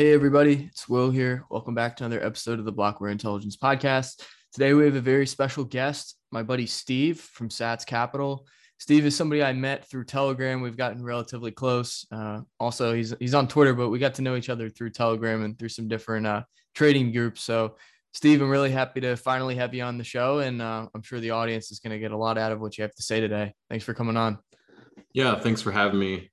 Hey everybody, it's Will here. Welcome back to another episode of the Blockware Intelligence Podcast. Today we have a very special guest, my buddy Steve from Sats Capital. Steve is somebody I met through Telegram. We've gotten relatively close. Also, he's on Twitter, but we got to know each other through Telegram and through some different trading groups. So Steve, I'm really happy to finally have you on the show, and I'm sure the audience is going to get a lot out of what you have to say today. Thanks for coming on. Yeah, thanks for having me.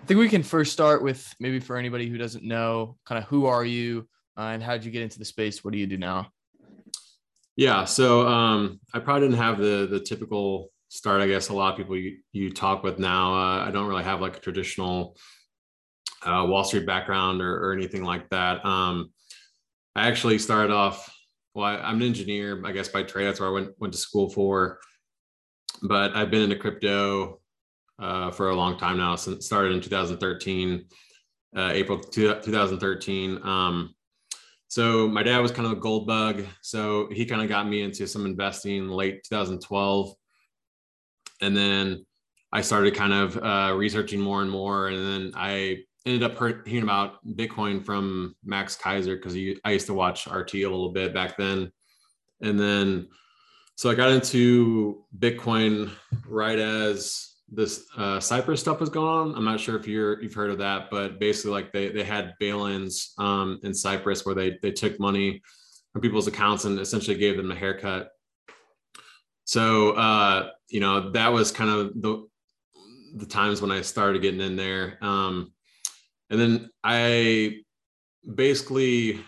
I think we can first start with maybe for anybody who doesn't know, kind of who are you and how did you get into the space? What do you do now? Yeah, so I probably didn't have the typical start, I guess, a lot of people you talk with now. I don't really have like a traditional Wall Street background or anything like that. I actually started off, well, I'm an engineer, I guess, by trade. That's where I went to school for. But I've been into crypto for a long time now, since started in 2013, April 2013. So my dad was kind of a gold bug. So he kind of got me into some investing late 2012. And then I started kind of researching more and more. And then I ended up hearing about Bitcoin from Max Kaiser, because I used to watch RT a little bit back then. And then, so I got into Bitcoin right as this Cyprus stuff was going on. I'm not sure if you've heard of that, but basically like they had bail-ins in Cyprus where they took money from people's accounts and essentially gave them a haircut. So, you know, that was kind of the times when I started getting in there. And then I basically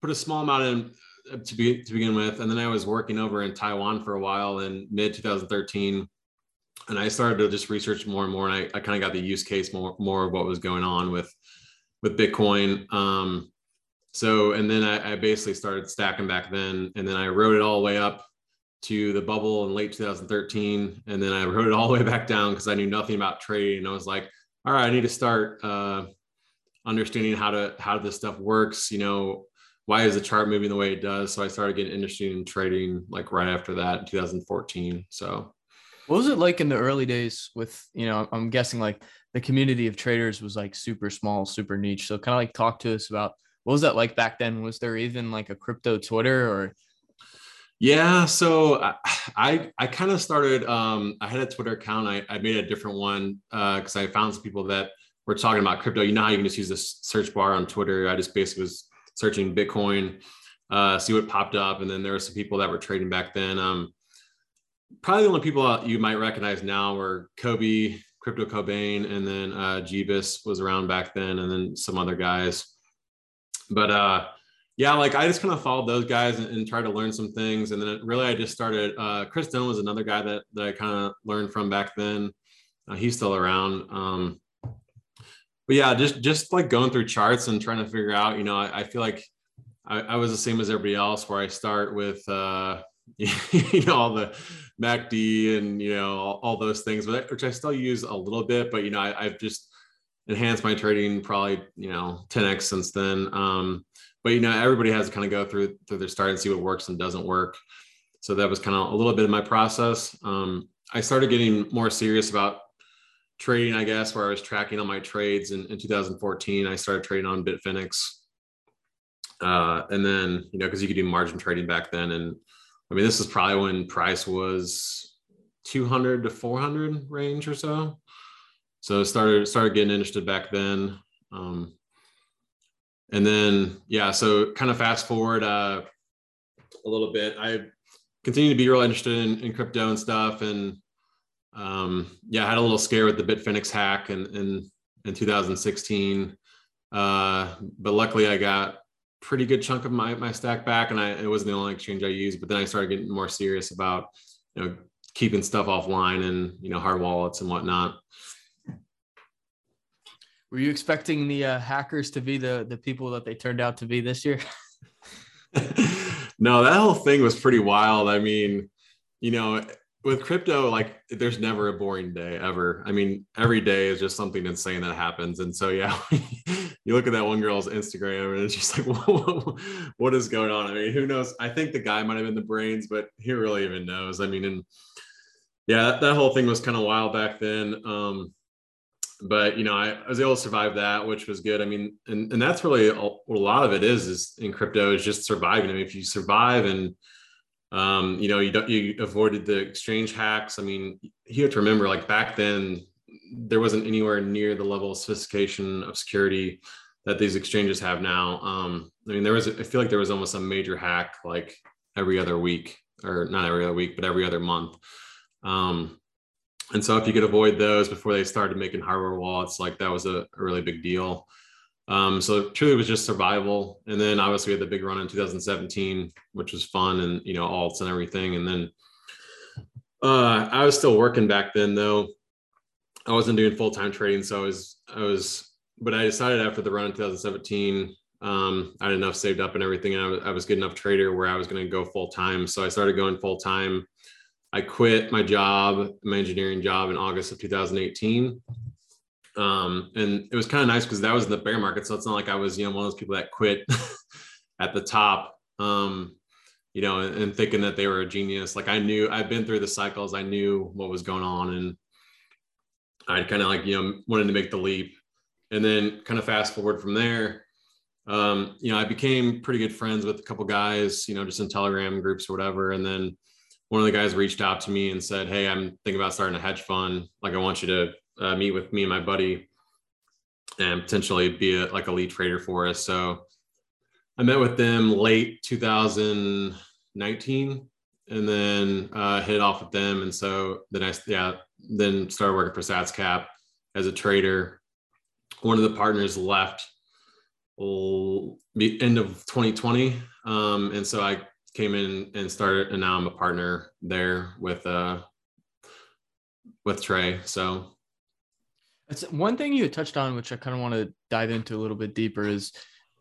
put a small amount in to begin with. And then I was working over in Taiwan for a while in mid 2013. And I started to just research more and more, and I kind of got the use case more of what was going on with Bitcoin. So, and then I basically started stacking back then, and then I rode it all the way up to the bubble in late 2013. And then I rode it all the way back down because I knew nothing about trading. I was like, all right, I need to start understanding how this stuff works. You know, why is the chart moving the way it does? So I started getting interested in trading like right after that in 2014. So. What was it like in the early days with, you know, I'm guessing like the community of traders was like super small, super niche. So kind of like talk to us about what was that like back then? Was there even like a crypto Twitter or? Yeah. So I kind of started, I had a Twitter account. I made a different one because I found some people that were talking about crypto. You know how you can just use this search bar on Twitter. I just basically was searching Bitcoin, see what popped up. And then there were some people that were trading back then. Probably the only people you might recognize now were Kobe, Crypto Cobain, and then Jeebus was around back then, and then some other guys. But yeah, like I just kind of followed those guys and tried to learn some things. And then I just started, Chris Dunn was another guy that I kind of learned from back then. He's still around. But yeah, just like going through charts and trying to figure out, you know, I feel like I was the same as everybody else where I start with, you know, all the MACD and, you know, all those things, which I still use a little bit, but, you know, I've just enhanced my trading probably, you know, 10x since then. But, you know, everybody has to kind of go through their start and see what works and doesn't work. So that was kind of a little bit of my process. I started getting more serious about trading, I guess, where I was tracking all my trades in 2014. I started trading on Bitfinex. And then, you know, because you could do margin trading back then, and I mean, this is probably when price was 200 to 400 range or so. So started getting interested back then. And then, yeah, so kind of fast forward a little bit. I continue to be real interested in crypto and stuff. And yeah, I had a little scare with the Bitfinex hack in 2016. But luckily I got pretty good chunk of my stack back, and it wasn't the only exchange I used. But then I started getting more serious about, you know, keeping stuff offline and, you know, hard wallets and whatnot. Were you expecting the hackers to be the people that they turned out to be this year? No, that whole thing was pretty wild. I mean, you know, with crypto, like there's never a boring day ever. I mean, every day is just something insane that happens. And so, yeah, you look at that one girl's Instagram and it's just like, whoa, what is going on? I mean, who knows? I think the guy might've been the brains, but he really even knows. I mean, and yeah, that whole thing was kind of wild back then. But, you know, I was able to survive that, which was good. I mean, and that's really all, what a lot of it is in crypto is just surviving. I mean, if you survive and, you know, you avoided the exchange hacks. I mean, you have to remember, like, back then, there wasn't anywhere near the level of sophistication of security that these exchanges have now. I mean, I feel like there was almost a major hack, like every other week, or not every other week, but every other month. And so if you could avoid those before they started making hardware wallets, like, that was a really big deal. So truly it was just survival. And then obviously we had the big run in 2017, which was fun, and, you know, alts and everything. And then I was still working back then, though. I wasn't doing full-time trading. So but I decided after the run in 2017, I had enough saved up and everything. And I was a good enough trader where I was going to go full-time. So I started going full-time. I quit my job, my engineering job, in August of 2018. And it was kind of nice because that was the bear market. So it's not like I was, you know, one of those people that quit at the top, you know, and thinking that they were a genius. Like, I've been through the cycles. I knew what was going on, and I kind of, like, you know, wanted to make the leap. And then kind of fast forward from there, you know, I became pretty good friends with a couple guys, you know, just in Telegram groups or whatever. And then one of the guys reached out to me and said, "Hey, I'm thinking about starting a hedge fund. Like, I want you to meet with me and my buddy and potentially be a lead trader for us." So I met with them late 2019 and then hit it off with them. And so then started working for Sats Cap as a trader. One of the partners left the end of 2020. And so I came in and started, and now I'm a partner there with Trey. So it's one thing you had touched on, which I kind of want to dive into a little bit deeper, is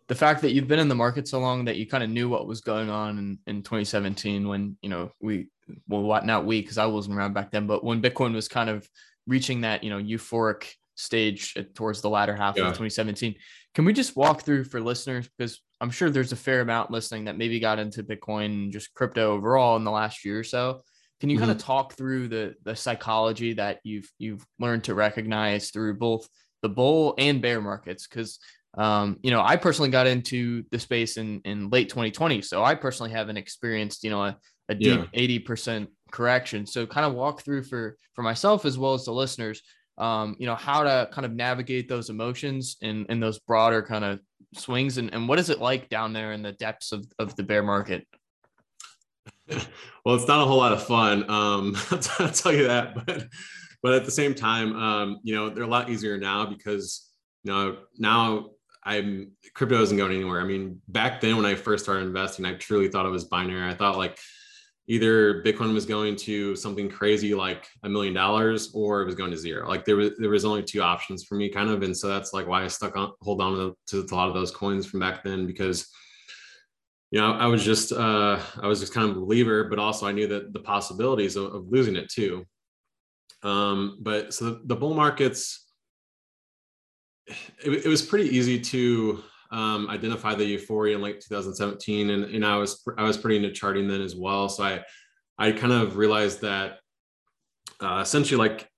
the fact that you've been in the market so long that you kind of knew what was going on in 2017 when, you know, because I wasn't around back then, but when Bitcoin was kind of reaching that, you know, euphoric stage towards the latter half of 2017. Can we just walk through for listeners, because I'm sure there's a fair amount listening that maybe got into Bitcoin and just crypto overall in the last year or so. Can you kind of talk through the psychology that you've learned to recognize through both the bull and bear markets? Because, you know, I personally got into the space in late 2020. So I personally haven't experienced, you know, a deep 80% correction. So kind of walk through for myself as well as the listeners, you know, how to kind of navigate those emotions and those broader kind of swings, and what is it like down there in the depths of the bear market? Well, it's not a whole lot of fun. I'll tell you that, but at the same time, you know, they're a lot easier now because, you know, now crypto isn't going anywhere. I mean, back then when I first started investing, I truly thought it was binary. I thought, like, either Bitcoin was going to something crazy like $1 million or it was going to zero. Like, there was only two options for me, kind of. And so that's, like, why I hold on to a lot of those coins from back then, because, you know, I was just kind of a believer, but also I knew that the possibilities of losing it too. But so the bull markets, it was pretty easy to identify the euphoria in late 2017. And I was pretty into charting then as well. So I kind of realized that essentially, like,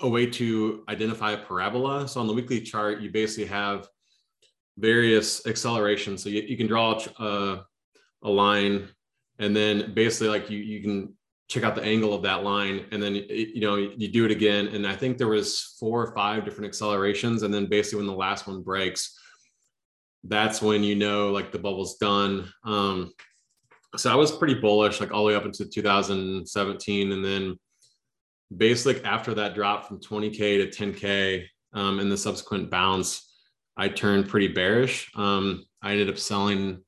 a way to identify a parabola. So on the weekly chart, you basically have various accelerations. So you can draw a line, and then basically, like, you can check out the angle of that line. And then, you know, you do it again. And I think there was 4 or 5 different accelerations. And then basically when the last one breaks, that's when, you know, like, the bubble's done. So I was pretty bullish, like, all the way up into 2017. And then basically after that drop from 20K to 10K, and the subsequent bounce, I turned pretty bearish. I ended up selling,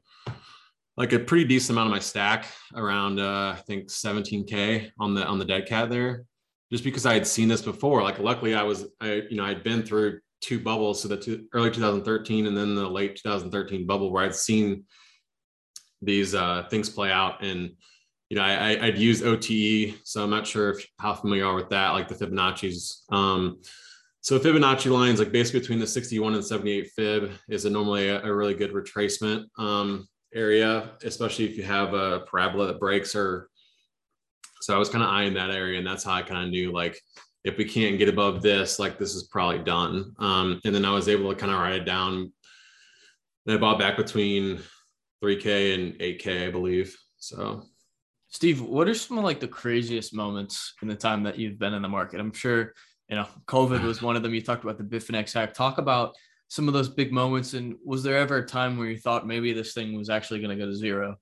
like, a pretty decent amount of my stack, around, I think 17K on the dead cat there, just because I had seen this before. Like, luckily I'd been through two bubbles. So the early 2013 and then the late 2013 bubble, where I'd seen these things play out. And, you know, I'd used OTE. So I'm not sure how familiar you are with that, like the Fibonacci's. So Fibonacci lines, like, basically between the 61 and 78 Fib is normally a really good retracement area, especially if you have a parabola that breaks. So I was kind of eyeing that area, and that's how I kind of knew, like, if we can't get above this, like this is probably done. And then I was able to kind of write it down, and I bought back between 3K and 8K, I believe. So Steve, what are some of like the craziest moments in the time that you've been in the market? I'm sure, you know, COVID was one of them. You talked about the Bitfinex hack. Talk about some of those big moments. And was there ever a time where you thought maybe this thing was actually going to go to zero?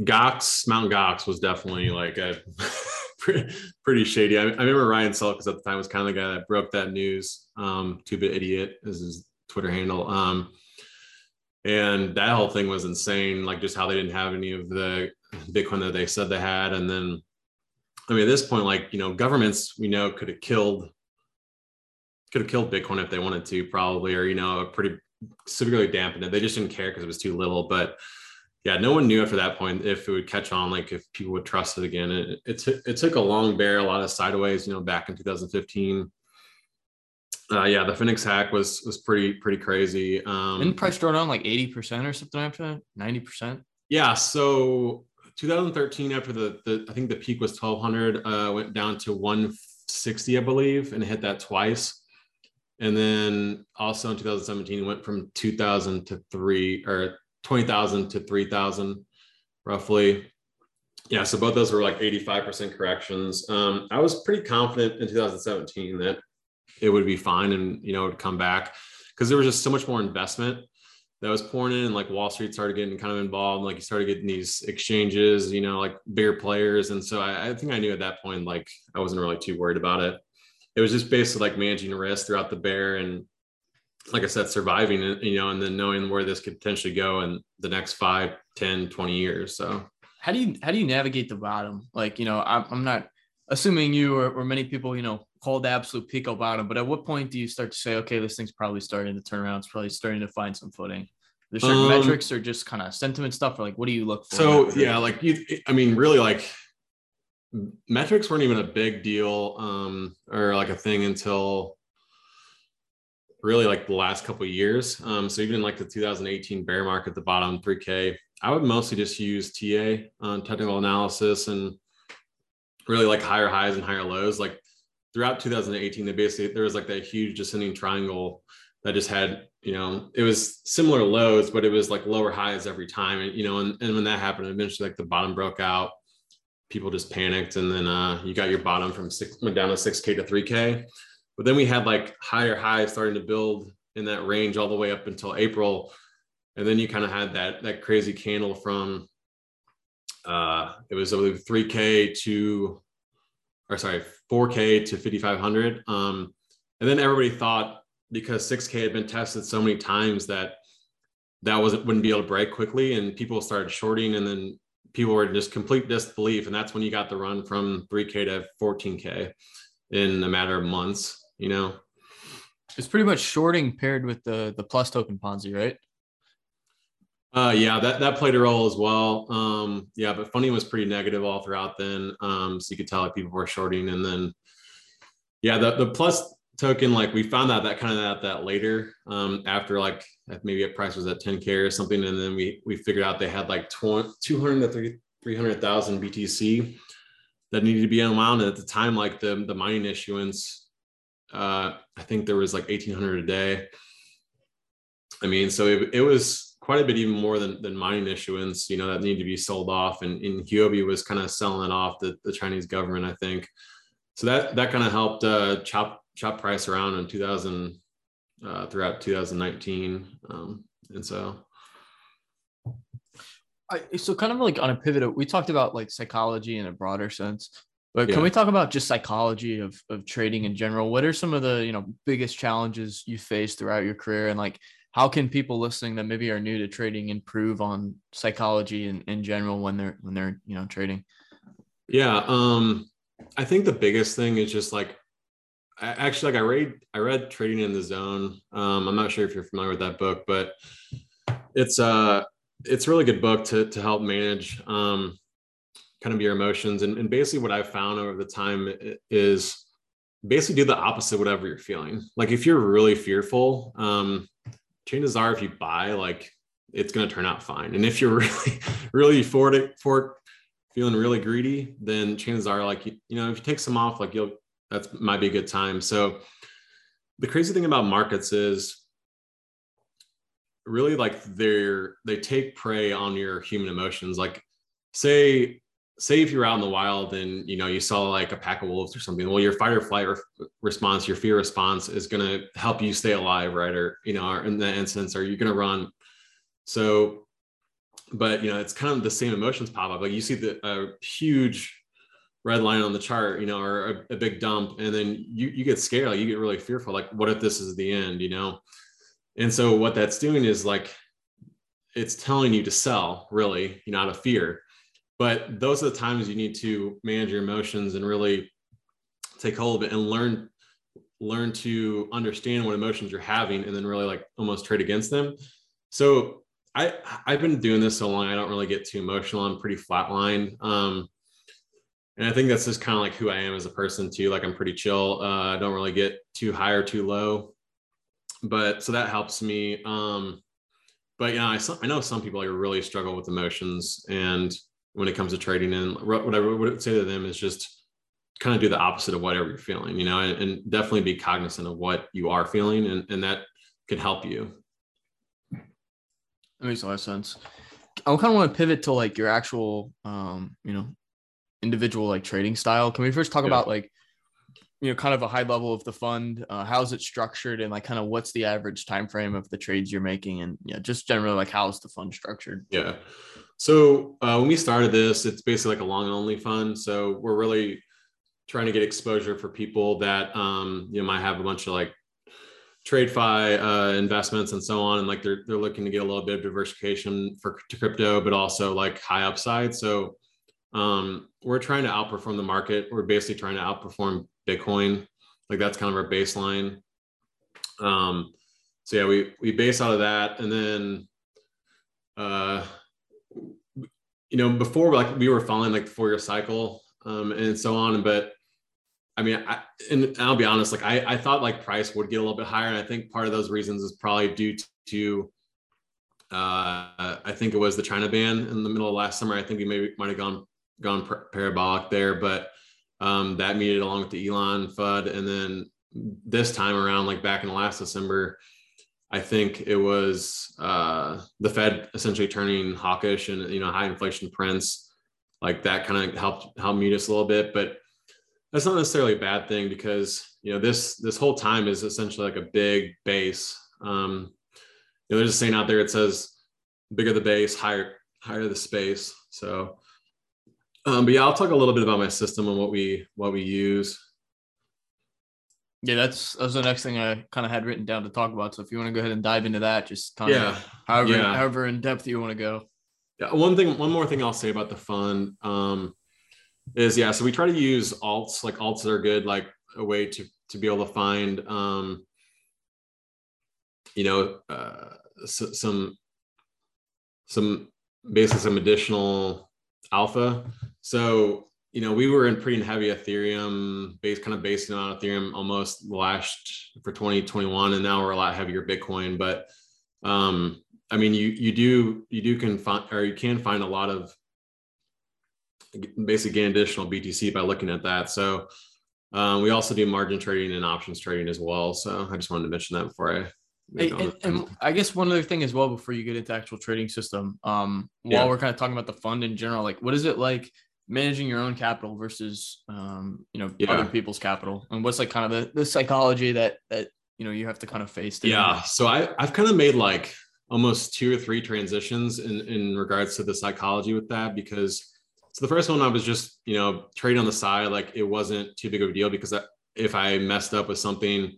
Gox, Mount Gox was definitely like a pretty shady. I remember Ryan Sulkis at the time was kind of the guy that broke that news. 2 Bit Idiot is his Twitter handle. And that whole thing was insane, like just how they didn't have any of the Bitcoin that they said they had. And then, I mean, at this point, like, you know, governments, we know, could have killed Bitcoin if they wanted to, probably, or, you know, pretty severely dampened it. They just didn't care because it was too little. But yeah, no one knew after that point if it would catch on, like if people would trust it again. It took a long bear, a lot of sideways, you know, back in 2015. Yeah, the Phoenix hack was pretty crazy. Didn't price draw down like 80% or something after that? 90%? Yeah, so 2013, after the I think the peak was 1,200, went down to 160, I believe, and hit that twice. And then also in 2017, went from 2,000 to 3, or 20,000 to 3,000, roughly. Yeah, so both those were like 85% corrections. I was pretty confident in 2017 that it would be fine, and, you know, it would come back because there was just so much more investment that was pouring in, and like Wall Street started getting kind of involved. Like you started getting these exchanges, you know, like bigger players. And so I think I knew at that point, like I wasn't really too worried about it. It was just basically like managing risk throughout the bear. And like I said, surviving it, you know, and then knowing where this could potentially go in the next 5, 10, 20 years. So how do you navigate the bottom? Like, you know, I'm not assuming you or many people, you know, called the absolute peak of bottom, but at what point do you start to say, okay, this thing's probably starting to turn around, it's probably starting to find some footing? There's certain metrics or just kind of sentiment stuff, or like what do you look for? So yeah, like really like metrics weren't even a big deal or like a thing until really like the last couple of years. So even in like the 2018 bear market, the bottom 3K, I would mostly just use TA on technical analysis, and really like higher highs and higher lows. Like throughout 2018, there was like that huge descending triangle that just had, you know, it was similar lows, but it was like lower highs every time. And, you know, and when that happened, eventually like the bottom broke out, people just panicked. And then you got your bottom went down to 6K to 3K. But then we had like higher highs starting to build in that range all the way up until April. And then you kind of had that crazy candle from, it was 3K to, or sorry, 4K to 5,500. And then everybody thought because 6K had been tested so many times that wouldn't be able to break quickly. And people started shorting, and then people were in just complete disbelief. And that's when you got the run from 3K to 14K in a matter of months, you know? It's pretty much shorting paired with the plus token Ponzi, right? Yeah, that played a role as well. Yeah, but funding was pretty negative all throughout then. So you could tell like people were shorting, and then, yeah, the plus token, like we found out that kind of that later, after like maybe a price was at 10K or something. And then we figured out they had like 200 to 300,000 BTC that needed to be unwound. And at the time, like the mining issuance, I think there was like 1,800 a day. I mean, so it was quite a bit, even more than mining issuance, you know, that needed to be sold off. And Huobi was kind of selling it off the Chinese government, I think. So that kind of helped chop price around in throughout 2019. And so. So kind of like on a pivot, we talked about like psychology in a broader sense, but can we talk about just psychology of trading in general? What are some of the, you know, biggest challenges you faced throughout your career? And like, how can people listening that maybe are new to trading improve on psychology in general when they're, you know, trading? Yeah. I think the biggest thing is just like, I read Trading in the Zone. I'm not sure if you're familiar with that book, but it's a really good book to help manage, kind of your emotions. And basically what I've found over the time is basically do the opposite, whatever you're feeling. Like if you're really fearful, chances are if you buy, like it's going to turn out fine. And if you're really, really feeling really greedy, then chances are, like, you know, if you take some off, like that might be a good time. So the crazy thing about markets is really like they take prey on your human emotions. Like say if you're out in the wild and, you know, you saw like a pack of wolves or something, well, your fight or flight response, your fear response is going to help you stay alive, right? Or, you know, or in that instance, are you going to run? So, but, you know, it's kind of the same emotions pop up. Like you see a huge red line on the chart, you know, or a big dump, and then you get scared. Like you get really fearful. Like, what if this is the end, you know? And so what that's doing is like, it's telling you to sell, really, you know, out of fear. But those are the times you need to manage your emotions and really take hold of it and learn to understand what emotions you're having, and then really like almost trade against them. So I've been doing this so long, I don't really get too emotional. I'm pretty flatlined. And I think that's just kind of like who I am as a person too. Like I'm pretty chill. I don't really get too high or too low, but so that helps me. But you know, I know some people like really struggle with emotions, and when it comes to trading, and what I would say to them is just kind of do the opposite of whatever you're feeling, you know, and definitely be cognizant of what you are feeling, and that can help you. That makes a lot of sense. I kind of want to pivot to like your actual, you know, individual like trading style. Can we first talk about like, you know, kind of a high level of the fund, how's it structured, and like kind of what's the average time frame of the trades you're making, and yeah, just generally like how's the fund structured? Yeah. So when we started this, it's basically like a long only fund. So we're really trying to get exposure for people that you know, might have a bunch of like TradeFi investments and so on, and like they're looking to get a little bit of diversification for crypto, but also like high upside. So we're trying to outperform the market. We're basically trying to outperform Bitcoin. Like that's kind of our baseline. So yeah, we base out of that. And then, you know, before like we were following like the 4-year cycle and so on. But I mean, and I'll be honest, like I thought like price would get a little bit higher. And I think part of those reasons is probably due to, I think it was the China ban in the middle of last summer. I think we might've gone parabolic there, but that muted along with the Elon FUD. And then this time around, like back in last December, I think it was the Fed essentially turning hawkish, and, you know, high inflation prints, like that kind of helped mute us a little bit. But that's not necessarily a bad thing, because, you know, this whole time is essentially like a big base. You know, there's a saying out there, it says bigger the base, higher the space. So but yeah, I'll talk a little bit about my system and what we use. Yeah, that's the next thing I kind of had written down to talk about. So if you want to go ahead and dive into that, just kind of however in depth you want to go. Yeah, one more thing I'll say about the fund is, yeah, so we try to use alts. Like alts are good, like a way to be able to find you know, some basically some additional alpha. So, you know, we were in pretty heavy Ethereum base, kind of basing on Ethereum almost last for 2021, and now we're a lot heavier Bitcoin. But I mean, you can find a lot of basically gain additional BTC by looking at that. So we also do margin trading and options trading as well. So I just wanted to mention that before I. And I guess one other thing as well, before you get into actual trading system, while we're kind of talking about the fund in general, like what is it like managing your own capital versus, you know, other people's capital, and what's like kind of the psychology that, you know, you have to kind of face. Yeah. So I've kind of made like almost 2 or 3 transitions in regards to the psychology with that, because so the first one I was just, you know, trading on the side, like it wasn't too big of a deal, because if I messed up with something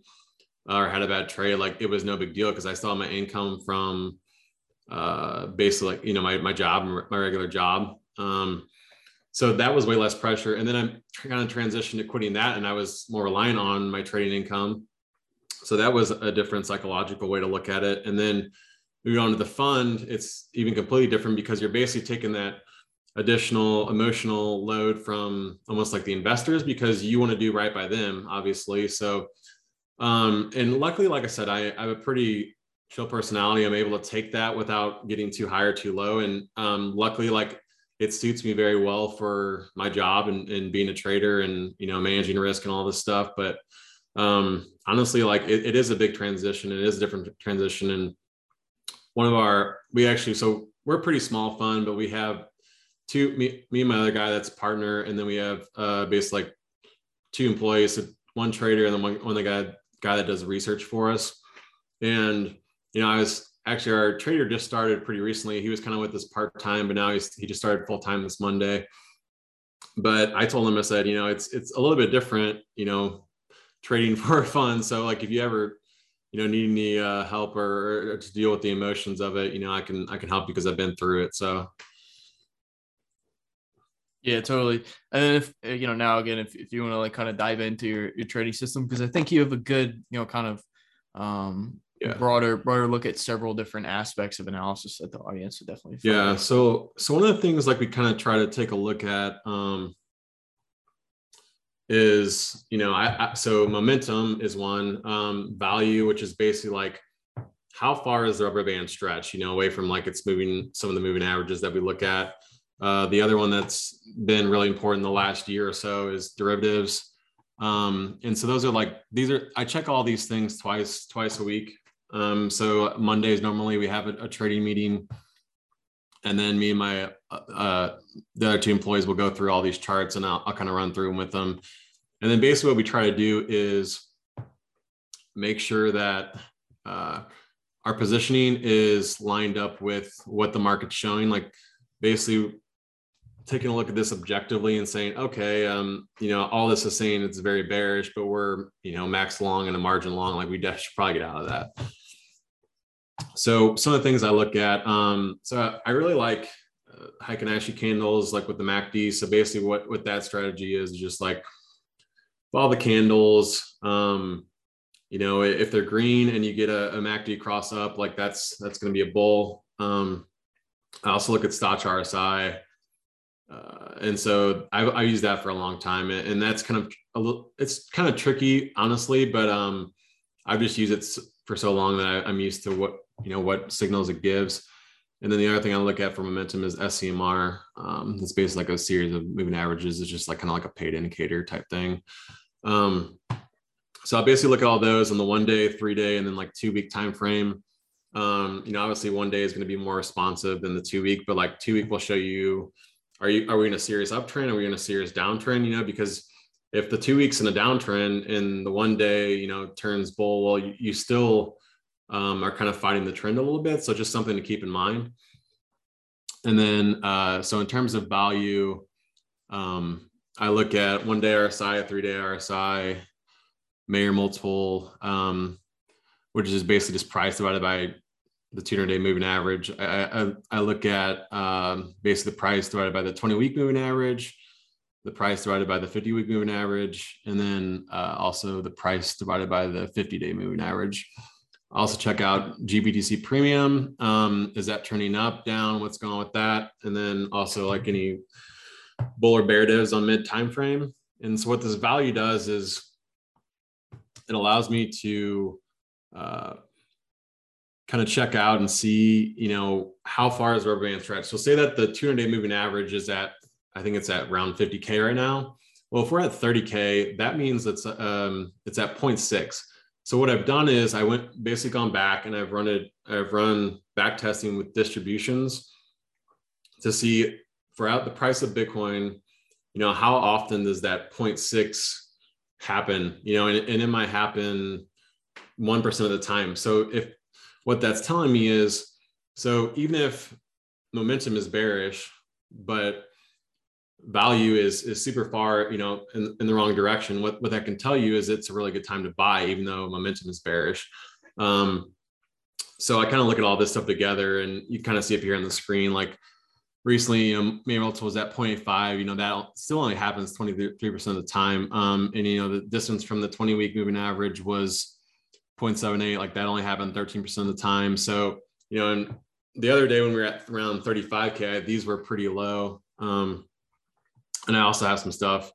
or had a bad trade, like it was no big deal, because I still had my income from basically, like, you know, my job, my regular job. So that was way less pressure. And then I kind of transitioned to quitting that, and I was more reliant on my trading income. So that was a different psychological way to look at it. And then moving on to the fund, it's even completely different, because you're basically taking that additional emotional load from almost like the investors, because you want to do right by them, obviously. So and luckily, like I said, I have a pretty chill personality. I'm able to take that without getting too high or too low. And luckily, like it suits me very well for my job and being a trader and, you know, managing risk and all this stuff. But honestly, like it is a big transition. It is a different transition. And one of our, so we're a pretty small fund, but we have two, me and my other guy that's partner. And then we have basically like two employees, so one trader and then one the guy that does research for us. And, you know, I was, actually, our trader just started pretty recently. He was kind of with us part-time, but now he just started full-time this Monday. But I told him, I said, you know, it's a little bit different, you know, trading for fun. So like, if you ever, you know, need any help or to deal with the emotions of it, you know, I can help you because I've been through it. So. Yeah, totally. And then if, you know, now again, if you want to like kind of dive into your trading system, because I think you have a good, you know, kind of, yeah, broader look at several different aspects of analysis that the audience would definitely find. Yeah. So one of the things like we kind of try to take a look at is, you know, so momentum is one, value, which is basically like how far is the rubber band stretch, you know, away from like it's moving, some of the moving averages that we look at. The other one that's been really important the last year or so is derivatives. And so those are like, I check all these things twice a week. So Mondays, normally we have a trading meeting, and then me and my, the other two employees will go through all these charts, and I'll kind of run through them with them. And then basically what we try to do is make sure that, our positioning is lined up with what the market's showing, like basically taking a look at this objectively and saying, okay, you know, all this is saying it's very bearish, but we're, you know, max long and a margin long, like we should probably get out of that. So some of the things I look at, so I really like Heikinashi candles, like with the MACD. So basically what that strategy is just like follow the candles, you know, if they're green and you get a MACD cross up, like that's going to be a bull. I also look at Stoch RSI. And so I've used that for a long time, and that's kind of it's kind of tricky, honestly, but I've just used it for so long that I'm used to what, you know, what signals it gives. And then the other thing I look at for momentum is SCMR. It's basically like a series of moving averages. It's just like kind of like a paid indicator type thing. So I basically look at all those on the 1 day, 3 day, and then like 2 week time frame. You know, obviously 1 day is going to be more responsive than the 2 week, but like 2 week will show you, are we in a serious uptrend? Are we in a serious downtrend? You know, because if the 2 weeks in a downtrend and the 1 day, you know, turns bull, well, you still are kind of fighting the trend a little bit. So just something to keep in mind. And then, so in terms of value, I look at 1 day RSI, 3 day RSI, Mayer multiple, which is basically just price divided by the 200-day moving average. I look at basically the price divided by the 20-week moving average, the price divided by the 50-week moving average, and then also the price divided by the 50-day moving average. Also check out GBTC premium. Is that turning up, down? What's going on with that? And then also like any bull or bear divs on mid time frame. And so what this value does is it allows me to kind of check out and see, you know, how far is rubber band stretch. So say that the 200-day moving average is at, I think it's at around 50K right now. Well, if we're at 30K, that means it's at 0.6. So what I've done is I went basically gone back and I've run back testing with distributions to see throughout the price of Bitcoin, you know, how often does that 0.6 happen, you know, and it might happen 1% of the time. So if, what that's telling me is, so even if momentum is bearish, but value is super far, you know, in the wrong direction, what that can tell you is it's a really good time to buy, even though momentum is bearish. So I kind of look at all this stuff together, and you kind of see up here on the screen, like recently, you know, May multiple was at 0.85, you know, that still only happens 23% of the time. And, you know, the distance from the 20-week moving average was 0.78, like that only happened 13% of the time. So, you know, and the other day when we were at around 35K, these were pretty low. And I also have some stuff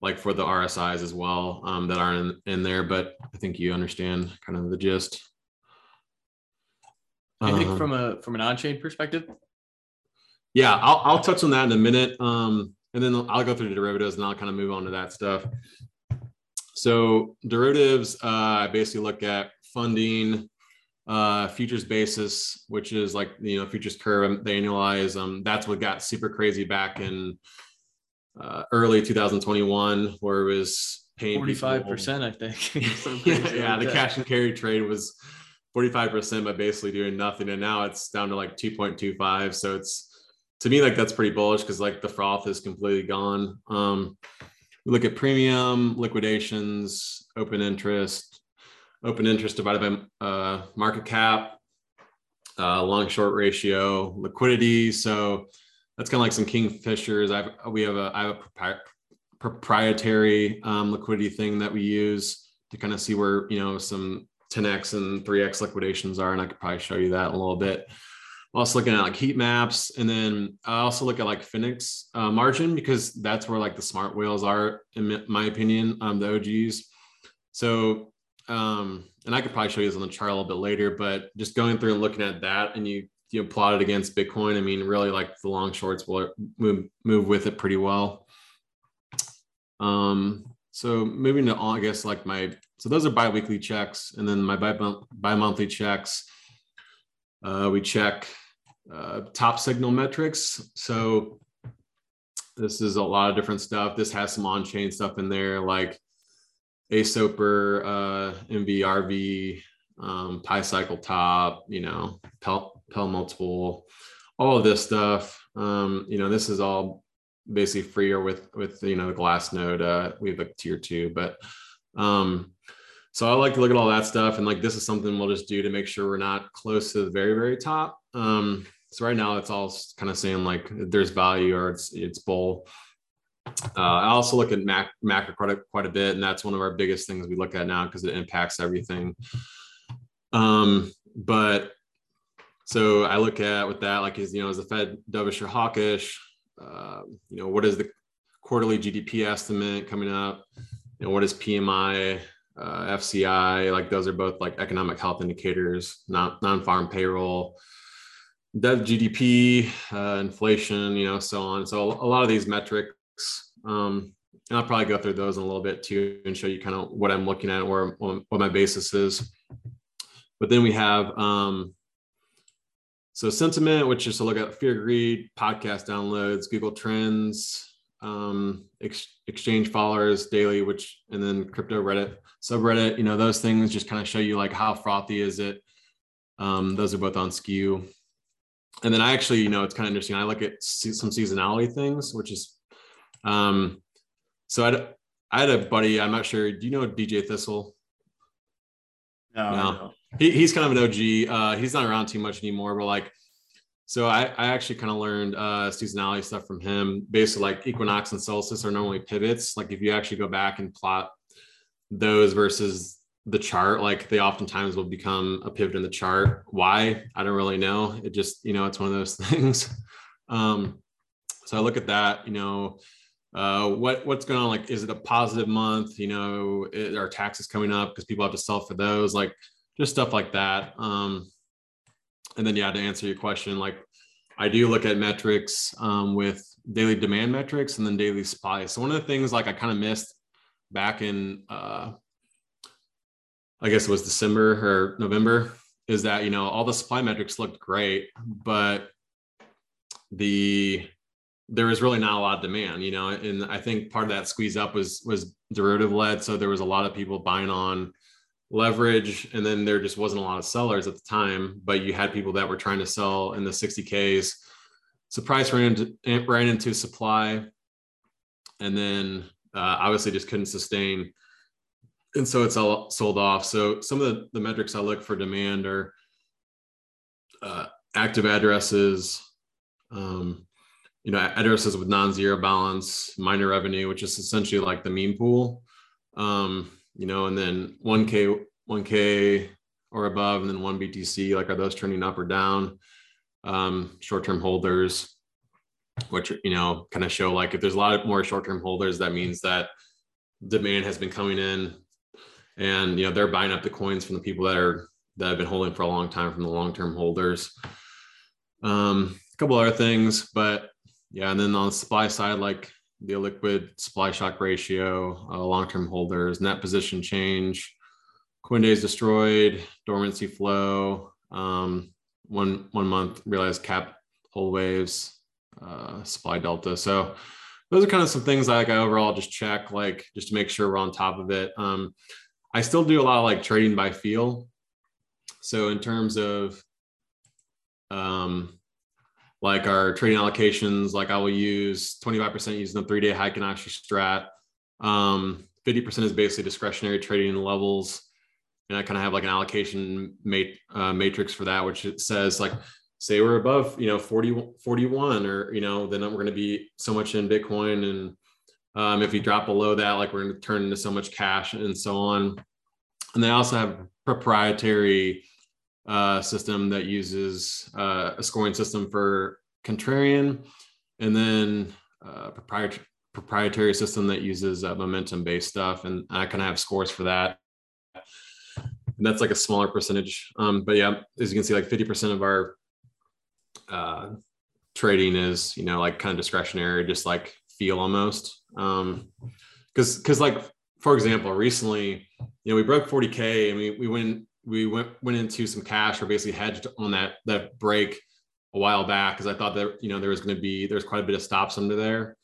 like for the RSIs as well that aren't in there, but I think you understand kind of the gist. I think from an on-chain perspective? Yeah, I'll touch on that in a minute. And then I'll go through the derivatives and I'll kind of move on to that stuff. So derivatives, I basically look at funding, futures basis, which is like, futures curve, they annualize. That's what got super crazy back in early 2021, where it was paying 45%, I think. Yeah, the cash and carry trade was 45% by basically doing nothing. And now it's down to like 2.25. So it's, to me, like, that's pretty bullish because like the froth is completely gone. We look at premium, liquidations, open interest divided by market cap, long short ratio, liquidity. So that's kind of like some kingfishers. I have a proprietary liquidity thing that we use to kind of see where, some 10x and 3x liquidations are, and I could probably show you that in a little bit. I'm also looking at like heat maps, and then I also look at like Phoenix margin, because that's where like the smart whales are, in my opinion, the OGs. So, and I could probably show you this on the chart a little bit later, but just going through and looking at that, and you plot it against Bitcoin. I mean, really, like the long shorts will move with it pretty well. So moving to August, so those are biweekly checks, and then my bi-monthly checks. We check top signal metrics. So this is a lot of different stuff. This has some on-chain stuff in there, like ASOPR, MVRV, Pi Cycle Top, Pell Multiple, all of this stuff. This is all basically free or with the Glassnode. We have a tier 2, but so I like to look at all that stuff. And like, this is something we'll just do to make sure we're not close to the very, very top. So right now it's all kind of saying like there's value or it's bull. I also look at macro quite a bit. And that's one of our biggest things we look at now because it impacts everything. But so I look at with that, like, is the Fed dovish or hawkish? What is the quarterly GDP estimate coming up? What is PMI? FCI, like those are both like economic health indicators, not non-farm payroll, dev GDP, inflation, so on. So a lot of these metrics, and I'll probably go through those in a little bit too and show you kind of what I'm looking at or what my basis is. But then we have, so sentiment, which is to look at fear, greed, podcast downloads, Google Trends, exchange followers daily, and then crypto Reddit subreddit, those things just kind of show you like how frothy is it. Those are both on skew. And then I actually, it's kind of interesting. I look at some seasonality things, which is, so I had a buddy, I'm not sure. Do you know DJ Thistle? No. He's kind of an OG. He's not around too much anymore, but like, so I actually kind of learned seasonality stuff from him. Basically, like equinox and solstice are normally pivots. Like if you actually go back and plot those versus the chart, like they oftentimes will become a pivot in the chart. Why? I don't really know. It just, it's one of those things. So I look at that, what's going on? Like, is it a positive month? Are taxes coming up because people have to sell for those? Like just stuff like that. And then, to answer your question, like I do look at metrics with daily demand metrics and then daily supply. So one of the things like I kind of missed back in, I guess it was December or November, is that, all the supply metrics looked great, but there was really not a lot of demand, and I think part of that squeeze up was derivative led. So there was a lot of people buying on leverage, and then there just wasn't a lot of sellers at the time, but you had people that were trying to sell in the 60Ks. So price ran into supply, and then obviously just couldn't sustain. And so it's all sold off. So some of the metrics I look for demand are active addresses, addresses with non-zero balance, miner revenue, which is essentially like the meme pool. And then 1K or above, and then 1 BTC, like are those trending up or down? Short-term holders, which, kind of show like if there's a lot more short-term holders, that means that demand has been coming in and, they're buying up the coins from the people that have been holding for a long time from the long-term holders. couple other things, but yeah. And then on the supply side, like the liquid supply shock ratio, long-term holders, net position change, coin days destroyed, dormancy flow, one month realized cap hold waves, supply delta. So those are kind of some things that, like, I overall just check, like, just to make sure we're on top of it. I still do a lot of like trading by feel. So in terms of like our trading allocations, like I will use 25% using the 3-day high Kanashi strat. 50% is basically discretionary trading levels. And I kind of have like an allocation matrix for that, which it says like, say we're above, 41 or, then we're going to be so much in Bitcoin. And if you drop below that, like we're going to turn into so much cash and so on. And they also have proprietary system that uses a scoring system for contrarian, and then proprietary system that uses momentum-based stuff. And I kind of have scores for that. And that's like a smaller percentage. But yeah, as you can see, like 50% of our trading is, like kind of discretionary, just like feel almost. Because like, for example, recently, we broke 40K and we went into some cash, or basically hedged on that break a while back, because I thought that, there's quite a bit of stops under there.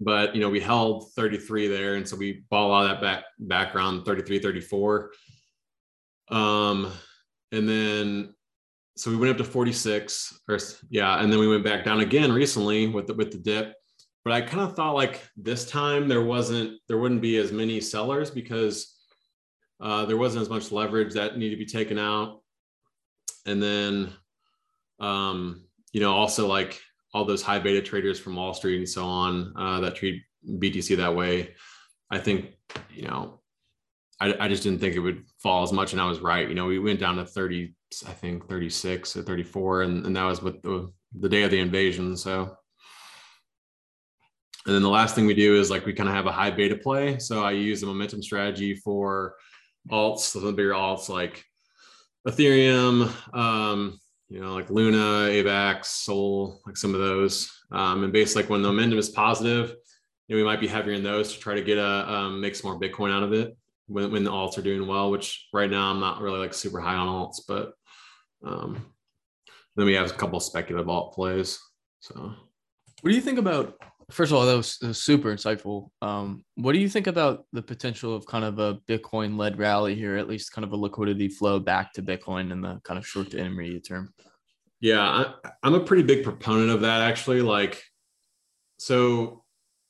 But, we held 33 there. And so we bought a lot of that back around 33, 34. And then, so we went up to 46 or yeah. And then we went back down again recently with the dip. But I kind of thought like this time there wouldn't be as many sellers, because there wasn't as much leverage that needed to be taken out. And then, also like all those high beta traders from Wall Street and so on, that treat BTC that way. I think, I just didn't think it would fall as much. And I was right. We went down to 36 or 34, and that was with the day of the invasion. So, and then the last thing we do is like, we kind of have a high beta play. So I use the momentum strategy for alts, some bigger alts like Ethereum, like Luna, AVAX, Sol, like some of those. And basically like when the momentum is positive, we might be heavier in those to try to get make some more Bitcoin out of it when the alts are doing well, which right now I'm not really like super high on alts, but then we have a couple of speculative alt plays. So what do you think about, first of all, that was super insightful. What do you think about the potential of kind of a Bitcoin led rally here, at least kind of a liquidity flow back to Bitcoin in the kind of short to intermediate term? Yeah, I'm a pretty big proponent of that, actually. Like, so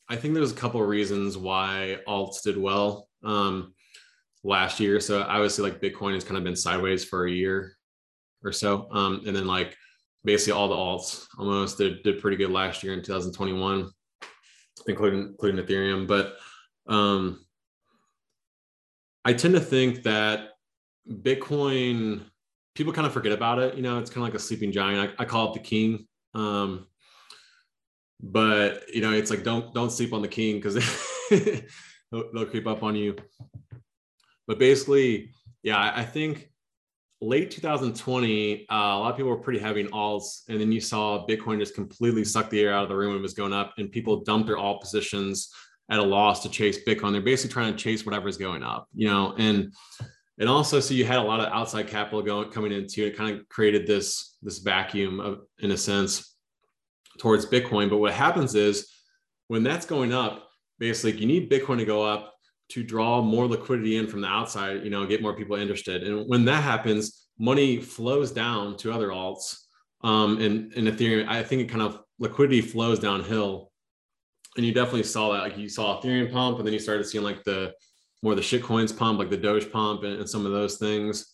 I think there's a couple of reasons why alts did well last year. So obviously like Bitcoin has kind of been sideways for a year or so. And then like basically all the alts almost did pretty good last year in 2021. Including Ethereum. But I tend to think that Bitcoin, people kind of forget about it. It's kind of like a sleeping giant. I call it the king. But, it's like, don't sleep on the king, because they'll creep up on you. But basically, yeah, I think late 2020, a lot of people were pretty heavy in alts, and then you saw Bitcoin just completely suck the air out of the room when it was going up, and people dumped their alt positions at a loss to chase Bitcoin. They're basically trying to chase whatever's going up, and also, so you had a lot of outside capital coming in too. It kind of created this vacuum in a sense towards Bitcoin. But what happens is when that's going up, basically you need Bitcoin to go up to draw more liquidity in from the outside, get more people interested. And when that happens, money flows down to other alts. And Ethereum, I think it kind of liquidity flows downhill. And you definitely saw that, like you saw Ethereum pump, and then you started seeing like the shit coins pump, like the Doge pump and some of those things,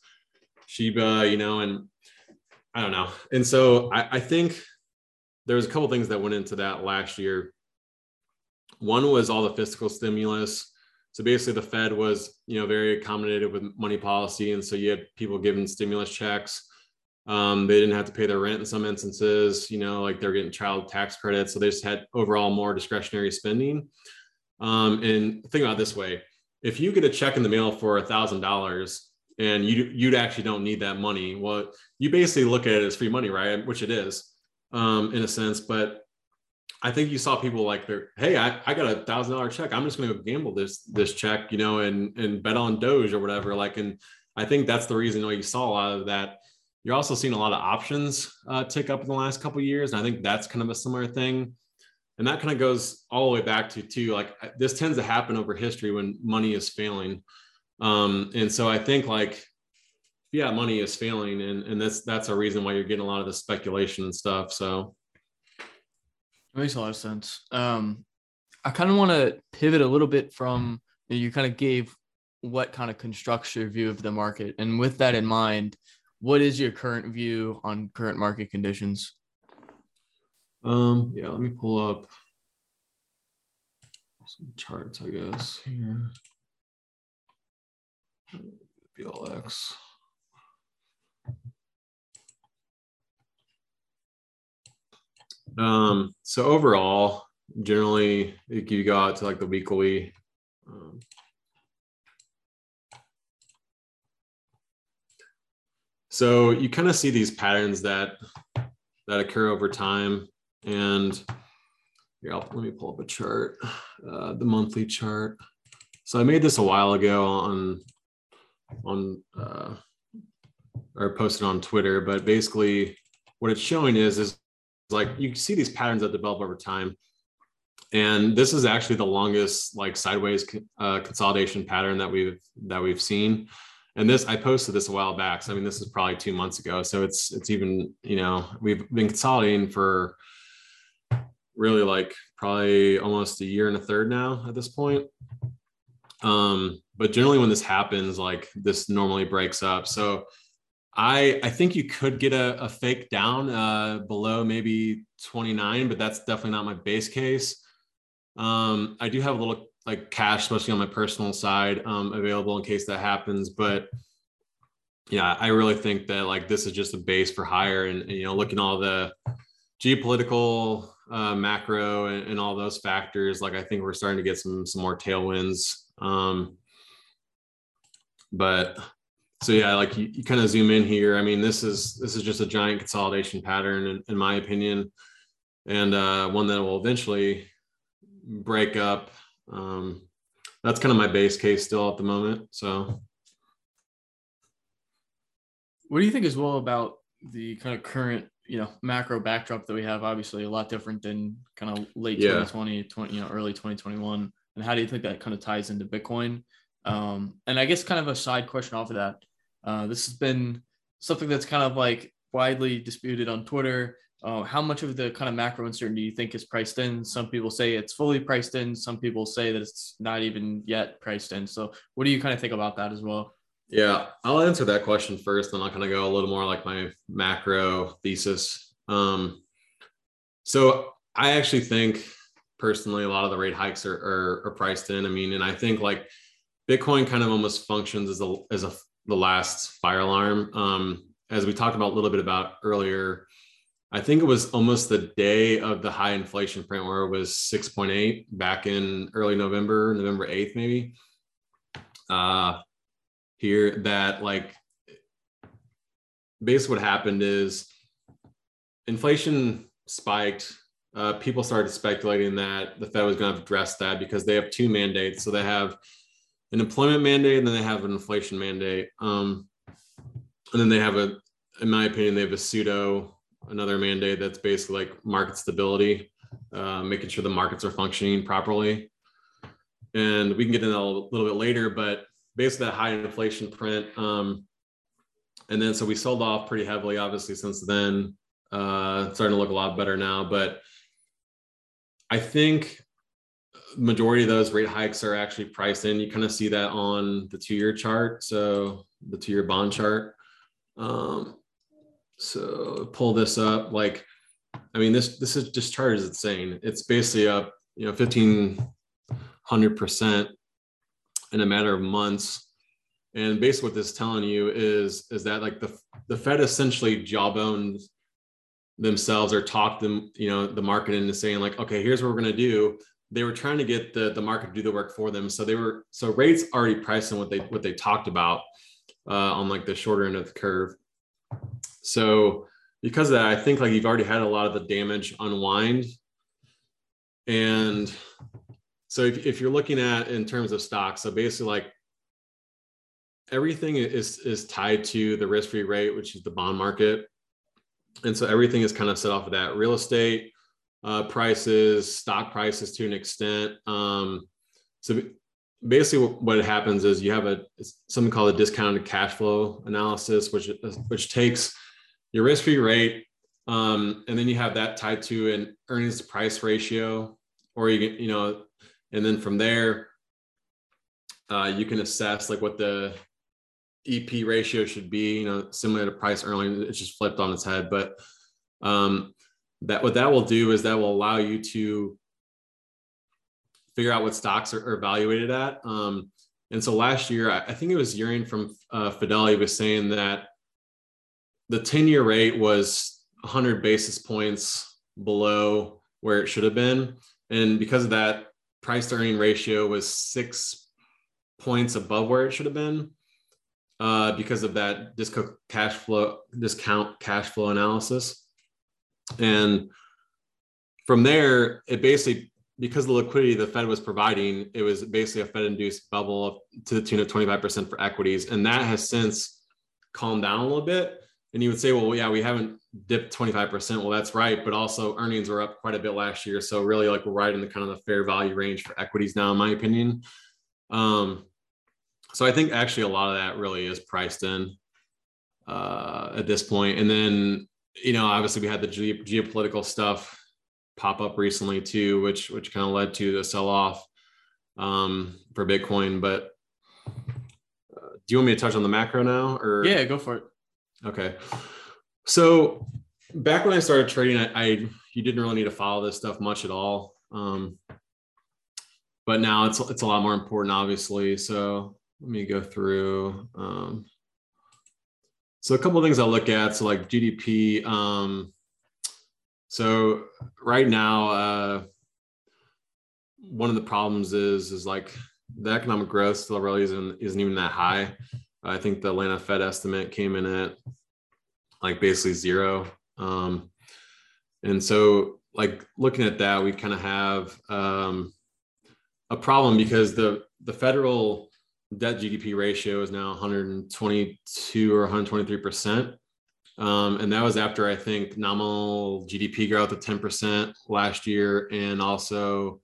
Shiba, and I don't know. And so I think there was a couple things that went into that last year. One was all the fiscal stimulus. So basically the Fed was, very accommodative with money policy. And so you had people giving stimulus checks. They didn't have to pay their rent in some instances, like they're getting child tax credits. So they just had overall more discretionary spending. And think about it this way, if you get a check in the mail for $1,000 and you'd actually don't need that money, well, you basically look at it as free money, right? Which it is. in a sense. But I think you saw people like, hey, I got $1,000 check. I'm just going to go gamble this check, and bet on Doge or whatever. And I think that's the reason why you saw a lot of that. You're also seeing a lot of options tick up in the last couple of years. And I think that's kind of a similar thing. And that kind of goes all the way back to this tends to happen over history when money is failing. And so I think money is failing. And that's a reason why you're getting a lot of the speculation and stuff. So that makes a lot of sense. I kind of want to pivot a little bit from, you kind of gave what kind of constructs your view of the market. And with that in mind, what is your current view on current market conditions? Let me pull up some charts, I guess, here. BLX. So overall, generally, if you go out to the weekly, so you kind of see these patterns that occur over time. And here, let me pull up a chart, the monthly chart. So I made this a while ago or posted on Twitter, but basically what it's showing is you see these patterns that develop over time. And this is actually the longest sideways consolidation pattern that we've seen. And this, I posted this a while back. So, this is probably 2 months ago. So it's even, we've been consolidating for really probably almost a year and a third now at this point. But generally when this happens, this normally breaks up. So I think you could get a fake down below maybe 29, but that's definitely not my base case. I do have a little cash, especially on my personal side, available in case that happens. But yeah, I really think that this is just a base for higher, and looking at all the geopolitical, macro and all those factors, I think we're starting to get some more tailwinds. But so yeah, you kind of zoom in here. This is just a giant consolidation pattern in my opinion, and one that will eventually break up. That's kind of my base case still at the moment. So what do you think as well about the kind of current, macro backdrop that we have? Obviously a lot different than kind of late 2020, early 2021. And how do you think that kind of ties into Bitcoin? And I guess kind of a side question off of that, this has been something that's kind of widely disputed on Twitter. How much of the kind of macro uncertainty you think is priced in? Some people say it's fully priced in. Some people say that it's not even yet priced in. So what do you kind of think about that as well? Yeah, I'll answer that question first, and I'll kind of go a little more my macro thesis. So I actually think personally, a lot of the rate hikes are priced in. And I think Bitcoin kind of almost functions as the last fire alarm. As we talked about earlier, I think it was almost the day of the high inflation print where it was 6.8 back in early November, November 8th, maybe, here that basically what happened is inflation spiked. People started speculating that the Fed was going to address that because they have two mandates. So they have an employment mandate and then they have an inflation mandate. And then they have in my opinion, they have another mandate that's basically market stability, making sure the markets are functioning properly. And we can get into that a little bit later, but basically that high inflation print. And then, so we sold off pretty heavily, obviously, since then, starting to look a lot better now. But I think majority of those rate hikes are actually priced in. You kind of see that on the two-year chart. So the two-year bond chart, so pull this up. This is just chart is insane. It's basically up, 1,500% in a matter of months. And basically what this is telling you is that the Fed essentially jawboned themselves or talked them, the market into saying okay, here's what we're going to do. They were trying to get the market to do the work for them. So rates already priced in what they talked about on the shorter end of the curve. So because of that, I think like you've already had a lot of the damage unwind. And so if you're looking at in terms of stocks, so basically like everything is tied to the risk-free rate, which is the bond market. And so everything is kind of set off of that. Real estate prices, stock prices to an extent. So basically what happens is you have something called a discounted cash flow analysis, which takes your risk-free rate, and then you have that tied to an earnings to price ratio, or and then from there, you can assess like what the EP ratio should be, similar to price earnings. It's just flipped on its head. But what that will do is that will allow you to figure out what stocks are evaluated at. And so last year, I think it was Urian from Fidelity was saying that the 10-year rate was 100 basis points below where it should have been. And because of that, price to earning ratio was 6 points above where it should have been, because of that discount cash flow analysis. And from there, it basically, because of the liquidity the Fed was providing, it was basically a Fed-induced bubble to the tune of 25% for equities. And that has since calmed down a little bit. And you would say, well, yeah, we haven't dipped 25%. Well, that's right. But also earnings were up quite a bit last year. So really like we're right in the kind of the fair value range for equities now, in my opinion. So I think actually a lot of that really is priced in at this point. And then, obviously we had the geopolitical stuff pop up recently too, which kind of led to the sell-off for Bitcoin. But do you want me to touch on the macro now? Or yeah, go for it. Okay. So back when I started trading, you didn't really need to follow this stuff much at all. But now it's a lot more important, obviously. So let me go through. So a couple of things I look at. So like GDP. So right now, one of the problems is like the economic growth still really isn't even that high. I think the Atlanta Fed estimate came in at like basically zero. And so like looking at that, we kind of have a problem because the federal debt GDP ratio is now 122 or 123%. And that was after, I think, nominal GDP growth of 10% last year and also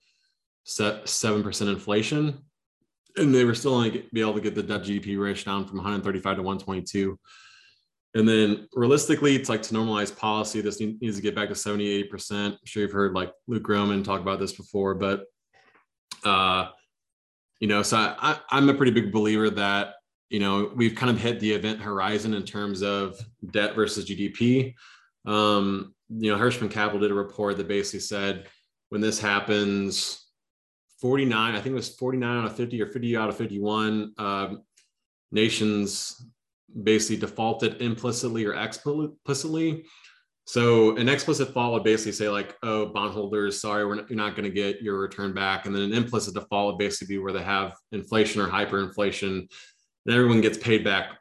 7% inflation. And they were still only be able to get the debt GDP ratio down from 135 to 122. And then realistically, it's like to normalize policy, this needs to get back to 70, 80%. I'm sure you've heard like Luke Groman talk about this before, but, so I'm a pretty big believer that, we've kind of hit the event horizon in terms of debt versus GDP. Hirschman Capital did a report that basically said, when this happens, 49, I think it was 49 out of 50 or 50 out of 51 nations basically defaulted implicitly or explicitly. So an explicit default would basically say like, oh, bondholders, sorry, you're not going to get your return back. And then an implicit default would basically be where they have inflation or hyperinflation and everyone gets paid back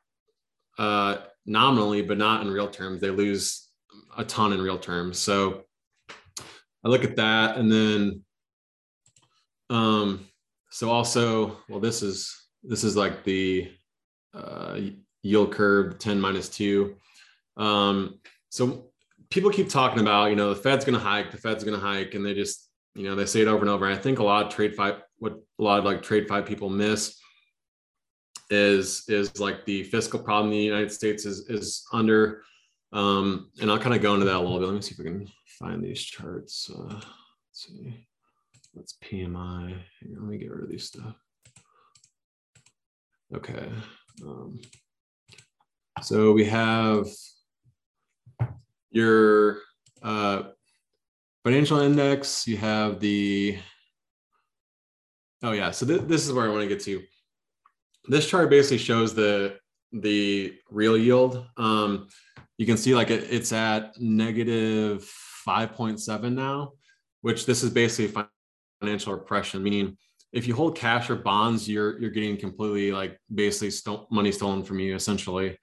nominally, but not in real terms. They lose a ton in real terms. So I look at that and then so also, well, this is like the, yield curve 10 minus 2. So people keep talking about, the Fed's going to hike. And they just, they say it over and over. And I think a lot of trade five people miss is like the fiscal problem the United States is under. And I'll kind of go into that a little bit. Let me see if we can find these charts. Let's see. That's PMI. Here, let me get rid of these stuff. Okay. So we have your financial index. You have the. Oh yeah. So this is where I want to get to. This chart basically shows the real yield. You can see like it's at negative 5.7 now, which this is basically financial repression, meaning if you hold cash or bonds, you're getting completely like basically money stolen from you essentially.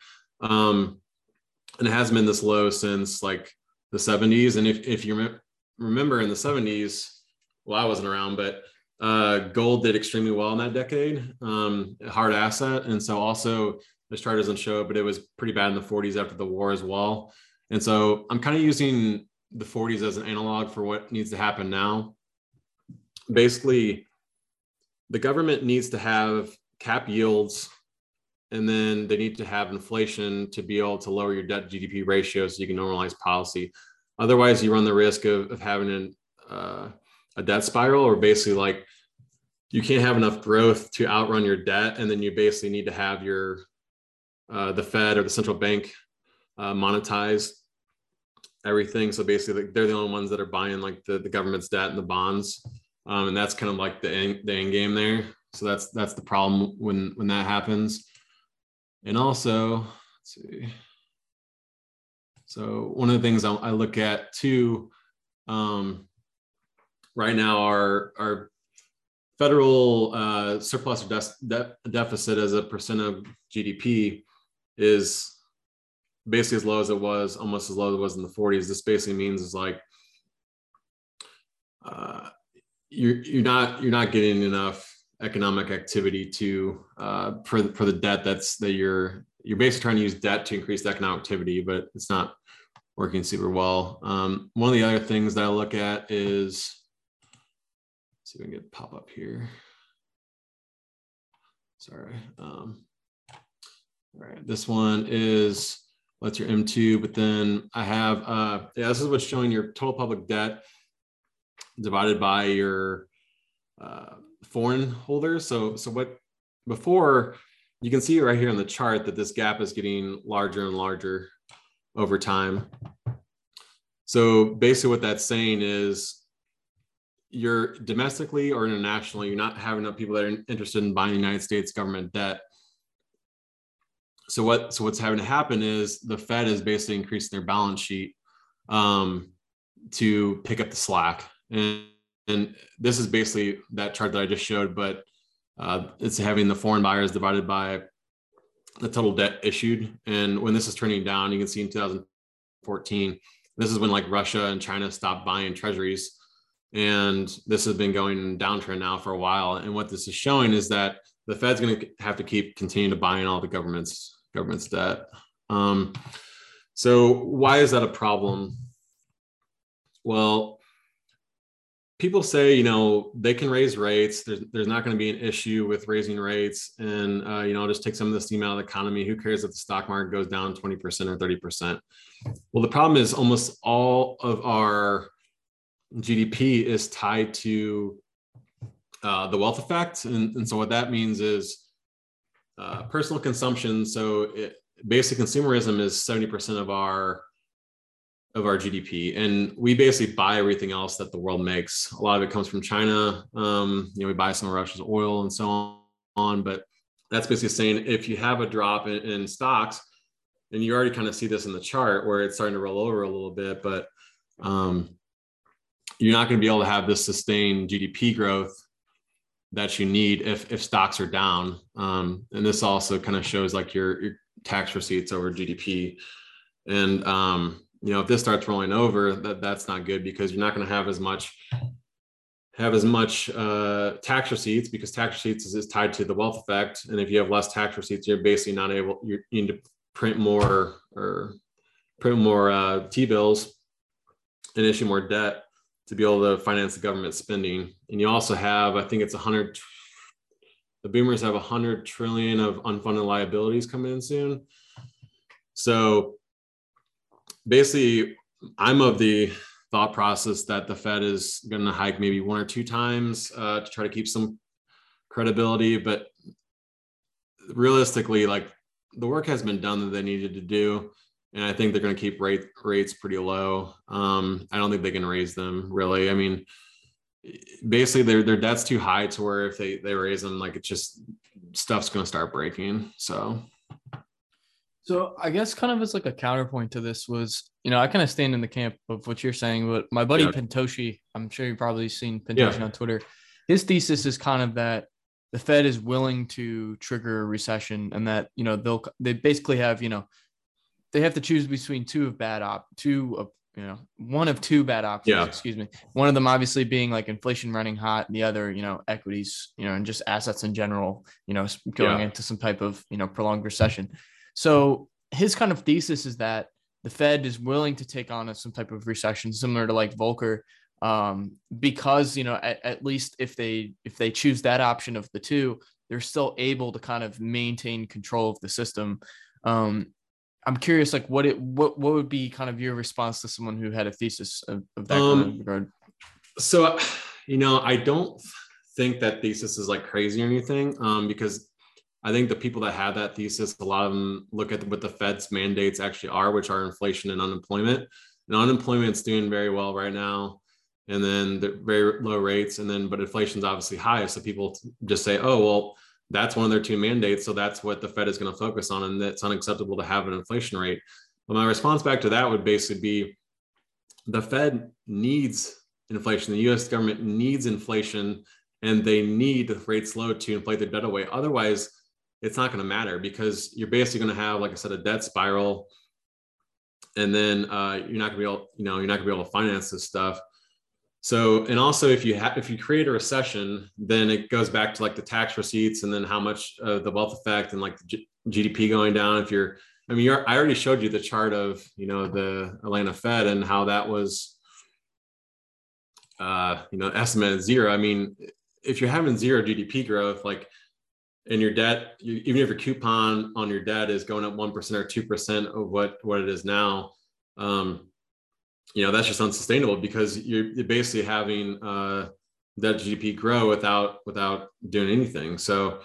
and it hasn't been this low since like the 70s. And if you remember in the 70s, well, I wasn't around, but gold did extremely well in that decade, hard asset. And so also this chart doesn't show it, but it was pretty bad in the 40s after the war as well. And so I'm kind of using the 40s as an analog for what needs to happen now. Basically, the government needs to have cap yields, and then they need to have inflation to be able to lower your debt GDP ratio so you can normalize policy. Otherwise, you run the risk of having a debt spiral, or basically like you can't have enough growth to outrun your debt. And then you basically need to have your the Fed or the central bank monetize everything. So basically they're the only ones that are buying like the government's debt and the bonds. And that's kind of like the end game there. So that's the problem when that happens. And also, let's see. So one of the things I look at too, right now our federal surplus or deficit as a percent of GDP is basically as low as it was, almost as low as it was in the 40s. This basically means is like you're not getting enough economic activity to for the debt you're basically trying to use debt to increase the economic activity, but it's not working super well. One of the other things that I look at is, let's see if we can get pop up here. Sorry. All right, this one is what's your M2, but then I have this is what's showing your total public debt divided by your foreign holders. So what before, you can see right here on the chart that this gap is getting larger and larger over time. So basically what that's saying is you're domestically or internationally, you're not having enough people that are interested in buying the United States government debt. So what's having to happen is the Fed is basically increasing their balance sheet to pick up the slack. And this is basically that chart that I just showed, but it's having the foreign buyers divided by the total debt issued. And when this is turning down, you can see in 2014, this is when like Russia and China stopped buying treasuries. And this has been going in downturn now for a while. And what this is showing is that the Fed's going to have to keep continuing to buy in all the government's debt. So why is that a problem? Well, people say, they can raise rates. There's not going to be an issue with raising rates, and just take some of the steam out of the economy. Who cares if the stock market goes down 20% or 30%? Well, the problem is almost all of our GDP is tied to the wealth effect, and so what that means is personal consumption. So basic consumerism is 70% of our GDP, and we basically buy everything else that the world makes. A lot of it comes from China. We buy some of Russia's oil and so on, but that's basically saying if you have a drop in stocks, and you already kind of see this in the chart where it's starting to roll over a little bit, but you're not going to be able to have this sustained GDP growth that you need if stocks are down. And this also kind of shows like your tax receipts over GDP. And, if this starts rolling over, that's not good, because you're not going to have as much tax receipts, because tax receipts is tied to the wealth effect. And if you have less tax receipts, you're basically not able, you need to print more T-bills and issue more debt to be able to finance the government spending. And you also have, I think it's the boomers have 100 trillion of unfunded liabilities coming in soon. So basically I'm of the thought process that the Fed is going to hike maybe one or two times to try to keep some credibility. But realistically, like the work has been done that they needed to do. And I think they're going to keep rates pretty low. I don't think they can raise them really. I mean, basically their debt's too high to where if they raise them, like it's just stuff's going to start breaking. So I guess kind of as like a counterpoint to this was, I kind of stand in the camp of what you're saying, but my buddy Pintoshi, I'm sure you've probably seen Pintoshi on Twitter. His thesis is kind of that the Fed is willing to trigger a recession, and that, they basically have, they have to choose between one of two bad options, excuse me. One of them obviously being like inflation running hot, and the other, equities, and just assets in general, going into some type of, prolonged recession. So his kind of thesis is that the Fed is willing to take on some type of recession similar to like Volcker, because, at least if they choose that option of the two, they're still able to kind of maintain control of the system. I'm curious, like what would be kind of your response to someone who had a thesis of that kind of regard? So, I don't think that thesis is like crazy or anything, because I think the people that have that thesis, a lot of them look at what the Fed's mandates actually are, which are inflation and unemployment. And unemployment's doing very well right now, and then the very low rates, but inflation's obviously high. So people just say, oh, well, that's one of their two mandates. So that's what the Fed is going to focus on. And that's unacceptable to have an inflation rate. But my response back to that would basically be the Fed needs inflation. The US government needs inflation, and they need the rates low to inflate their debt away. Otherwise, it's not going to matter, because you're basically going to have, like I said, a debt spiral. And then you're not going to be able to finance this stuff. So, and also if you create a recession, then it goes back to like the tax receipts, and then how much the wealth effect and like the GDP going down. I already showed you the chart of, the Atlanta Fed and how that was, estimated zero. I mean, if you're having zero GDP growth, like in your debt, even if your coupon on your debt is going up 1% or 2% of what it is now, that's just unsustainable, because you're basically having that GDP grow without doing anything. So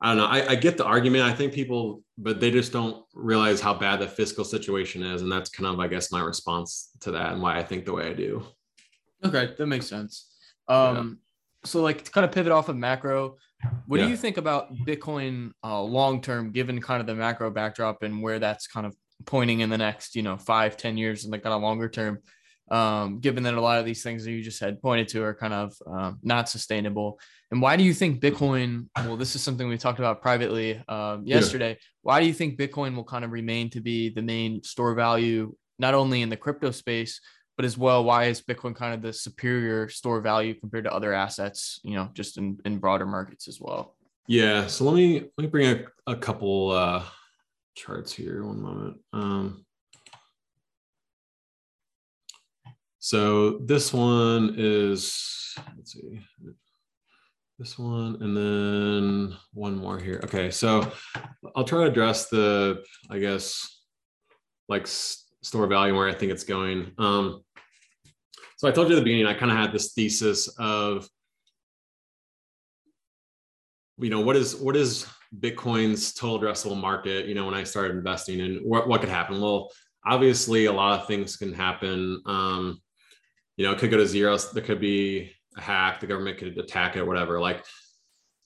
I don't know. I get the argument. I think people, but they just don't realize how bad the fiscal situation is. And that's kind of, I guess, my response to that and why I think the way I do. Okay. That makes sense. So like to kind of pivot off of macro, what do you think about Bitcoin long-term, given kind of the macro backdrop and where that's kind of pointing in the next 5-10 years and like kind of longer term, given that a lot of these things that you just had pointed to are kind of not sustainable? And why do you think Bitcoin, well, this is something we talked about privately yesterday, why do you think Bitcoin will kind of remain to be the main store value, not only in the crypto space, but as well, why is Bitcoin kind of the superior store value compared to other assets, just in broader markets as well? Yeah, so let me bring a couple charts here, one moment. So this one is, let's see, this one, and then one more here. Okay, so I'll try to address the, I guess, like store value, where I think it's going. So I told you at the beginning, I kind of had this thesis of, what is Bitcoin's total addressable market, when I started investing, and what could happen? Well, obviously a lot of things can happen. It could go to zero. There could be a hack, the government could attack it, whatever. Like,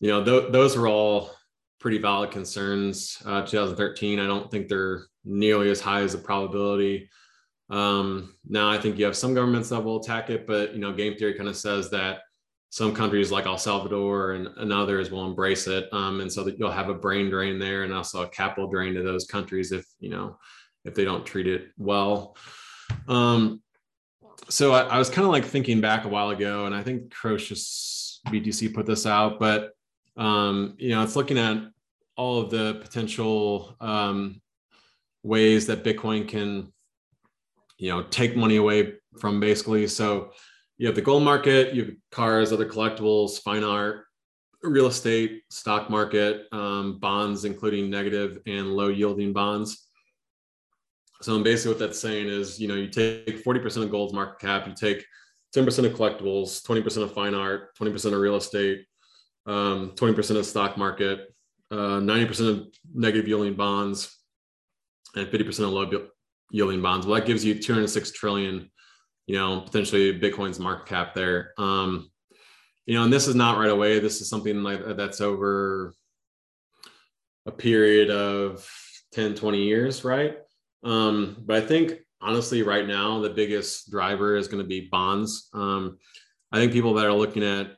those were all pretty valid concerns. 2013, I don't think they're nearly as high as the probability. Now I think you have some governments that will attack it, but, game theory kind of says that some countries like El Salvador and others will embrace it. And so that you'll have a brain drain there, and also a capital drain to those countries if they don't treat it well. So I was kind of like thinking back a while ago, and I think Crocious BTC put this out, but, it's looking at all of the potential ways that Bitcoin can, take money away from basically. So you have the gold market, you have cars, other collectibles, fine art, real estate, stock market, bonds, including negative and low yielding bonds. So basically what that's saying is, you take 40% of gold's market cap, you take 10% of collectibles, 20% of fine art, 20% of real estate, 20% of stock market, 90% of negative yielding bonds, and 50% of low yielding bonds. Well, that gives you 206 trillion. Potentially Bitcoin's market cap there. And this is not right away. This is something like that's over a period of 10, 20 years, right? But I think honestly, right now, the biggest driver is going to be bonds. I think people that are looking at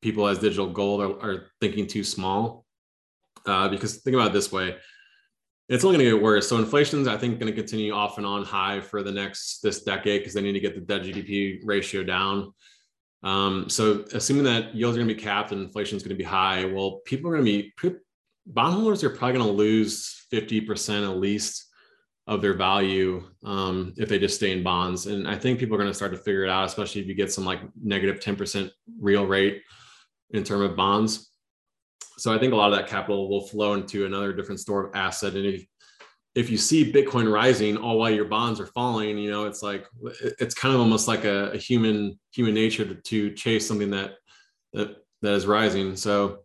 people as digital gold are thinking too small, because think about it this way. It's only going to get worse. So inflation's, I think, going to continue off and on high for the next this decade because they need to get the debt GDP ratio down. So assuming that yields are going to be capped and inflation is going to be high, well, people are going to be bondholders are probably going to lose 50% at least of their value if they just stay in bonds. And I think people are going to start to figure it out, especially if you get some like negative 10% real rate in term of bonds. So I think a lot of that capital will flow into another different store of asset. And if you see Bitcoin rising all while your bonds are falling, you know, it's like, it's kind of almost like a human nature to chase something that is rising. So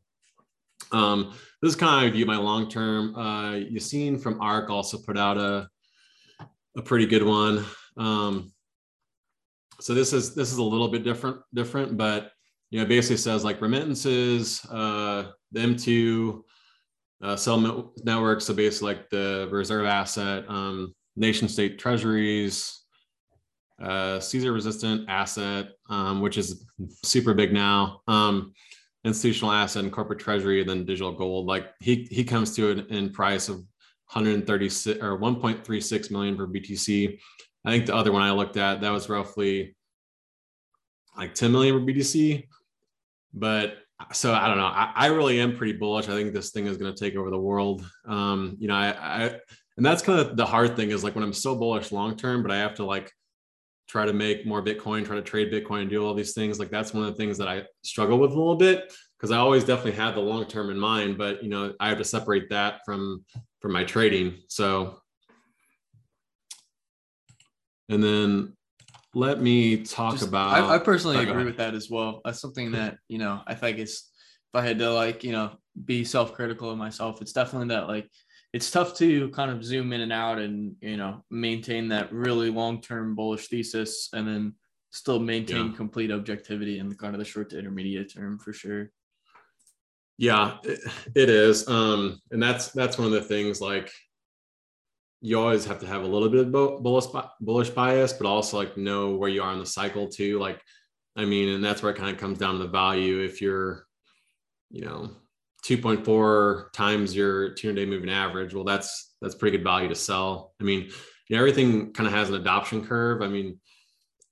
this is kind of view my long-term. Yassine from ARK also put out a pretty good one. So this is a little bit different, but you know, basically says like remittances, the M2 settlement network. So basically like the reserve asset, nation state treasuries, seizure resistant asset, which is super big now. Institutional asset and corporate treasury, and then digital gold. Like he comes to an in price of 136 or 1.36 million for BTC. I think the other one I looked at, that was roughly like 10 million for BTC. But so I don't know. I really am pretty bullish. I think this thing is going to take over the world. You know, and that's kind of the hard thing is like when I'm so bullish long term, but I have to like try to make more Bitcoin, try to trade Bitcoin and do all these things. Like that's one of the things that I struggle with a little bit because I always definitely have the long-term in mind, but you know, I have to separate that from my trading. So, and then let me talk I personally agree with that as well. That's something that, you know, I think is if I had to like, you know, be self-critical of myself, it's definitely that like, it's tough to kind of zoom in and out and, you know, maintain that really long-term bullish thesis and then still maintain complete objectivity in the kind of the short to intermediate term for sure. Yeah, it is. And that's one of the things like you always have to have a little bit of bullish bias, but also like know where you are in the cycle too. Like, I mean, and that's where it kind of comes down to value. If you're, you know, 2.4 times your 200-day moving average. Well, that's pretty good value to sell. I mean, you know, everything kind of has an adoption curve. I mean,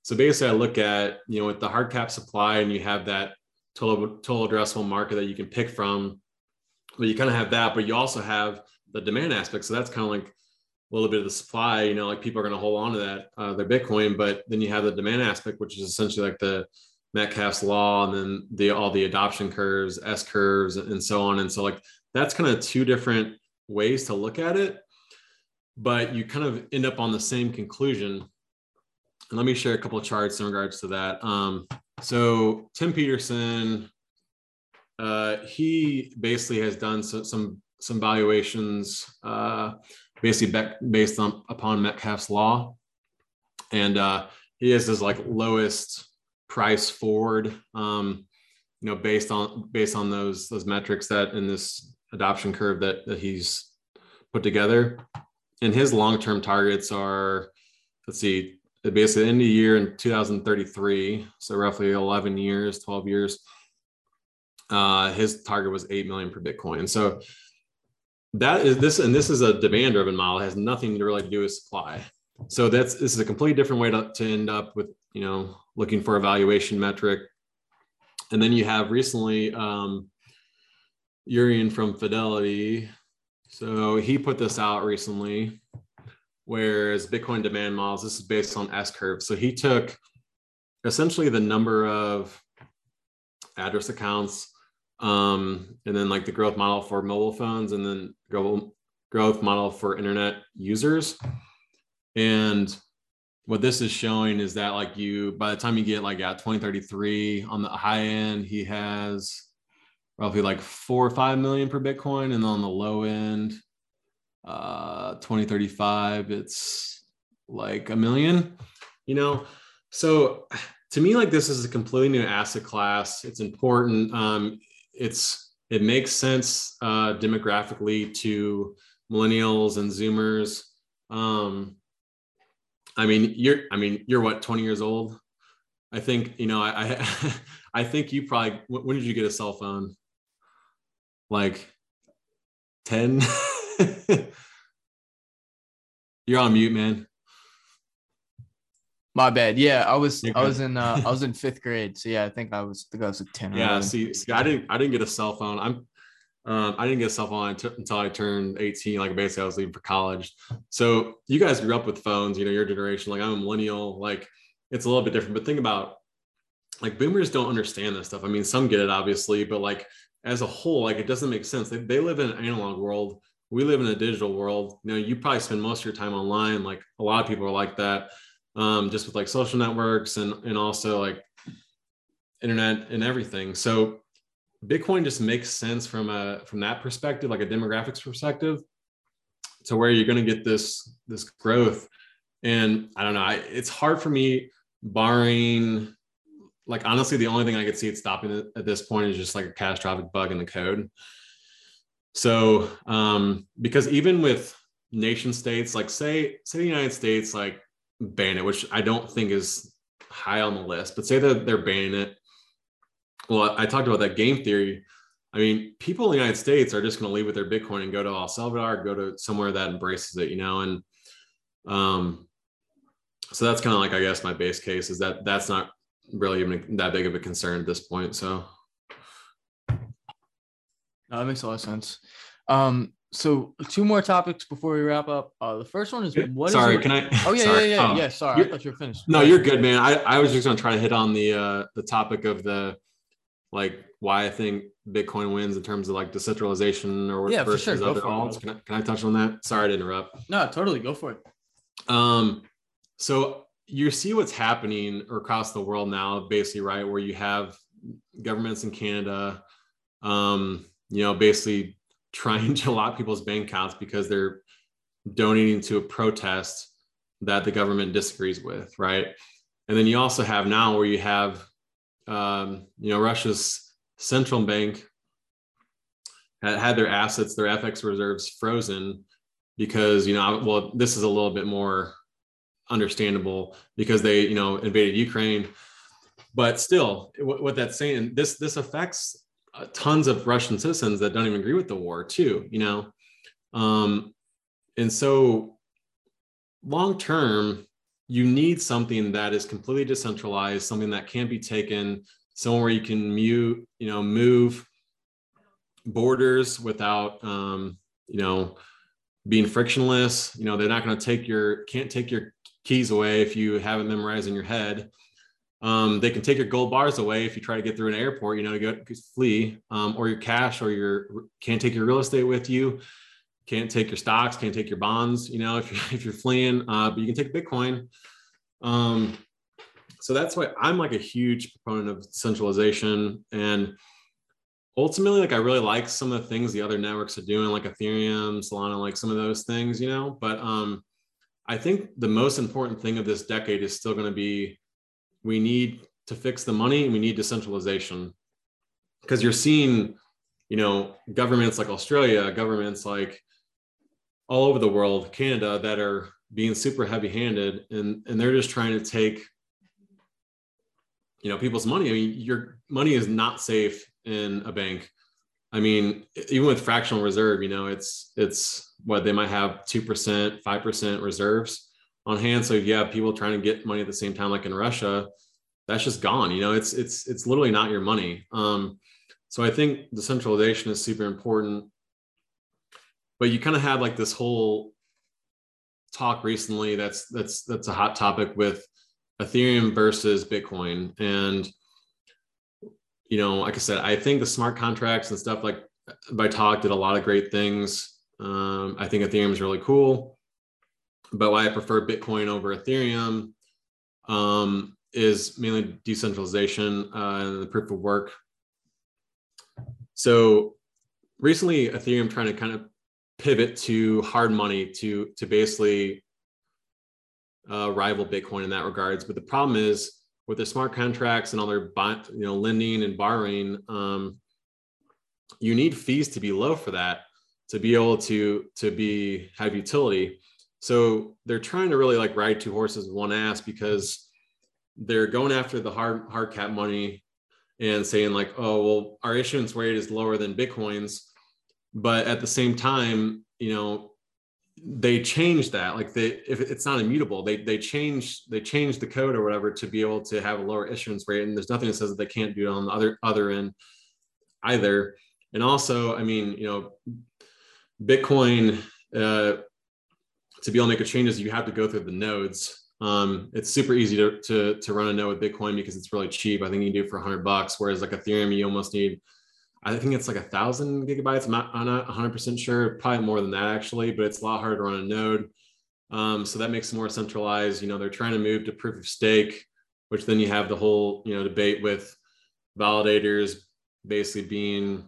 so basically I look at, you know, with the hard cap supply and you have that total addressable market that you can pick from, but you kind of have that, but you also have the demand aspect. So that's kind of like a little bit of the supply, you know, like people are going to hold on to that, their Bitcoin, but then you have the demand aspect, which is essentially like the Metcalfe's law, and then all the adoption curves, S curves, and so on. And so like, that's kind of two different ways to look at it, but you kind of end up on the same conclusion. And let me share a couple of charts in regards to that. So Tim Peterson, he basically has done some valuations, basically based upon Metcalfe's law. And he has this like lowest price forward, you know, based on those metrics that in this adoption curve that he's put together. And his long-term targets are, let's see, basically end of year in 2033. So roughly 11 years, 12 years. His target was 8 million per Bitcoin. So that is this is a demand driven model. It has nothing to really do with supply. So this is a completely different way to end up with, you know, looking for a valuation metric. And then you have recently Urian from Fidelity. So he put this out recently, whereas Bitcoin demand models, this is based on S curves. So he took essentially the number of address accounts and then like the growth model for mobile phones and then growth model for internet users. And what this is showing is that like by the time you get like at 2033 on the high end, he has roughly like 4 or 5 million per Bitcoin. And on the low end, 2035, it's like 1 million, you know? So to me, like this is a completely new asset class. It's important. It makes sense demographically to millennials and Zoomers. You're what, 20 years old? I think, you know, I think you probably, when did you get a cell phone? Like 10? You're on mute, man. My bad. Yeah, I was in fifth grade. So yeah, I think I was like 10. Yeah. See, I didn't get a cell phone. I didn't get a cell phone until I turned 18. Like basically I was leaving for college. So you guys grew up with phones, you know, your generation, like I'm a millennial, like it's a little bit different, but think about like boomers don't understand this stuff. I mean, some get it obviously, but like as a whole, like it doesn't make sense. They live in an analog world. We live in a digital world. You know, you probably spend most of your time online. Like a lot of people are like that, just with like social networks and also like internet and everything. So Bitcoin just makes sense from that perspective, like a demographics perspective, to where you're going to get this growth. And I don't know, it's hard for me, barring like, honestly, the only thing I could see it stopping it at this point is just like a catastrophic bug in the code. So, because even with nation states, like say the United States, like ban it, which I don't think is high on the list, but say that they're banning it. Well, I talked about that game theory. I mean, people in the United States are just going to leave with their Bitcoin and go to El Salvador, go to somewhere that embraces it, you know? And, so that's kind of like, I guess my base case is that that's not really even that big of a concern at this point. So. No, that makes a lot of sense. So two more topics before we wrap up. The first one is what? Sorry, can I? Oh yeah, sorry. Yeah. Yeah, sorry, I thought you were finished. No, you're good, man. I was just gonna try to hit on the topic of the like why I think Bitcoin wins in terms of like decentralization or yeah, versus for sure. Other alts. Can I touch on that? Sorry to interrupt. No, totally, go for it. So you see what's happening across the world now, basically, right, where you have governments in Canada, you know, basically trying to lock people's bank accounts because they're donating to a protest that the government disagrees with, right? And then you also have now where you have, you know, Russia's central bank had their assets, their FX reserves frozen because, you know, well, this is a little bit more understandable because they, you know, invaded Ukraine. But still, what that's saying, this affects tons of Russian citizens that don't even agree with the war too, you know? And so long-term, you need something that is completely decentralized, something that can be taken somewhere you can move borders without, you know, being frictionless. You know, they're not going to can't take your keys away if you have it memorized in your head. They can take your gold bars away if you try to get through an airport, you know, to go flee, or your cash, or can't take your real estate with you, can't take your stocks, can't take your bonds, you know, if you're fleeing, but you can take Bitcoin. So that's why I'm like a huge proponent of centralization, and ultimately, like I really like some of the things the other networks are doing, like Ethereum, Solana, like some of those things, you know, but I think the most important thing of this decade is still going to be, we need to fix the money and we need decentralization, because you're seeing, you know, governments like Australia, governments like all over the world, Canada, that are being super heavy handed and they're just trying to take, you know, people's money. I mean, your money is not safe in a bank. I mean, even with fractional reserve, you know, it's what they might have 2%, 5% reserves on hand. So if you have people trying to get money at the same time, like in Russia, that's just gone. You know, it's literally not your money. So I think decentralization is super important, but you kind of had like this whole talk recently. That's a hot topic with Ethereum versus Bitcoin. And, you know, like I said, I think the smart contracts and stuff like by talk did a lot of great things. I think Ethereum is really cool. But why I prefer Bitcoin over Ethereum is mainly decentralization and the proof of work. So recently, Ethereum trying to kind of pivot to hard money to basically rival Bitcoin in that regards. But the problem is with their smart contracts and all their lending and borrowing, you need fees to be low for that to be able to have utility. So they're trying to really like ride two horses with one ass, because they're going after the hard cap money and saying like, oh, well, our issuance rate is lower than Bitcoin's. But at the same time, you know, they changed that. Like if it's not immutable, they changed the code or whatever to be able to have a lower issuance rate. And there's nothing that says that they can't do it on the other end either. And also, I mean, you know, Bitcoin, to be able to make a changes, you have to go through the nodes. It's super easy to run a node with Bitcoin because it's really cheap. I think you can do it for $100. Whereas like Ethereum, you almost need, I think it's like 1,000 gigabytes. I'm not 100% sure, probably more than that actually, but it's a lot harder to run a node. So that makes it more centralized. You know, they're trying to move to proof of stake, which then you have the whole, you know, debate with validators basically being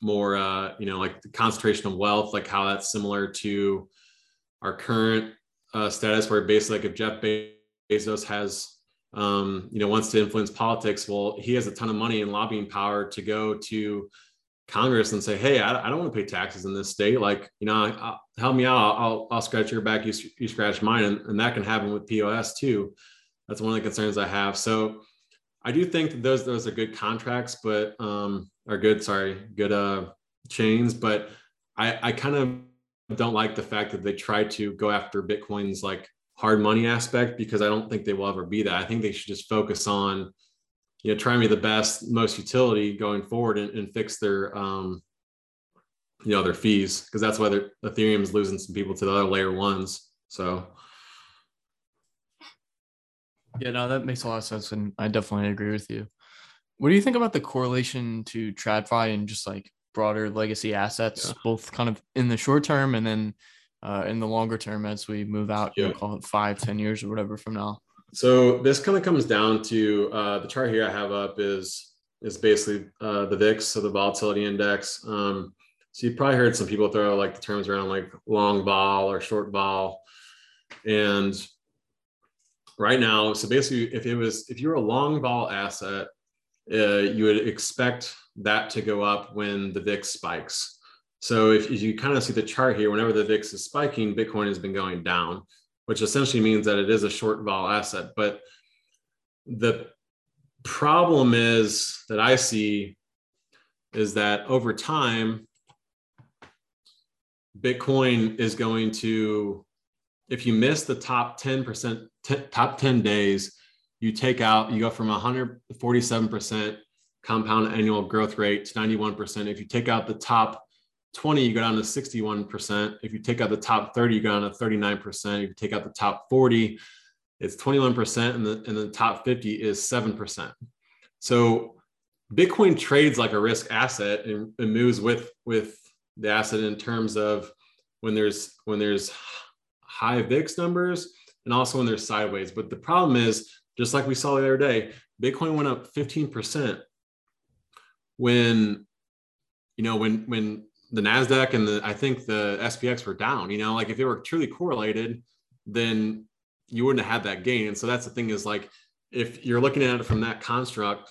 more, you know, like the concentration of wealth, like how that's similar to our current status, where basically like if Jeff Bezos has, you know, wants to influence politics, well, he has a ton of money and lobbying power to go to Congress and say, hey, I don't want to pay taxes in this state. Like, you know, help me out. I'll scratch your back. You scratch mine. And that can happen with POS too. That's one of the concerns I have. So I do think that those are good contracts, but, good chains, but I kind of don't like the fact that they try to go after Bitcoin's like hard money aspect, because I don't think they will ever be that. I think they should just focus on, you know, trying to be the best, most utility going forward and fix their, you know, their fees. Cause that's why Ethereum is losing some people to the other layer ones. So. Yeah, no, that makes a lot of sense. And I definitely agree with you. What do you think about the correlation to TradFi and just like broader legacy assets, both kind of in the short term and then in the longer term as we move out, you know, call it 5-10 years or whatever from now? So this kind of comes down to the chart here I have up is basically the VIX, so the volatility index. So you probably heard some people throw like the terms around like long vol or short vol. And right now, so basically if you're a long vol asset, you would expect that to go up when the VIX spikes. So if you kind of see the chart here, whenever the VIX is spiking, Bitcoin has been going down, which essentially means that it is a short vol asset. But the problem is that I see is that over time, Bitcoin is going to, if you miss the top 10 days, you go from 147% compound annual growth rate to 91%. If you take out the top 20, you go down to 61%. If you take out the top 30, you go down to 39%. If you take out the top 40, it's 21%. And the top 50 is 7%. So Bitcoin trades like a risk asset and moves with the asset in terms of when there's high VIX numbers and also when they're sideways. But the problem is, just like we saw the other day, Bitcoin went up 15% when the NASDAQ and I think the SPX were down. You know, like if they were truly correlated, then you wouldn't have had that gain. And so that's the thing is, like, if you're looking at it from that construct,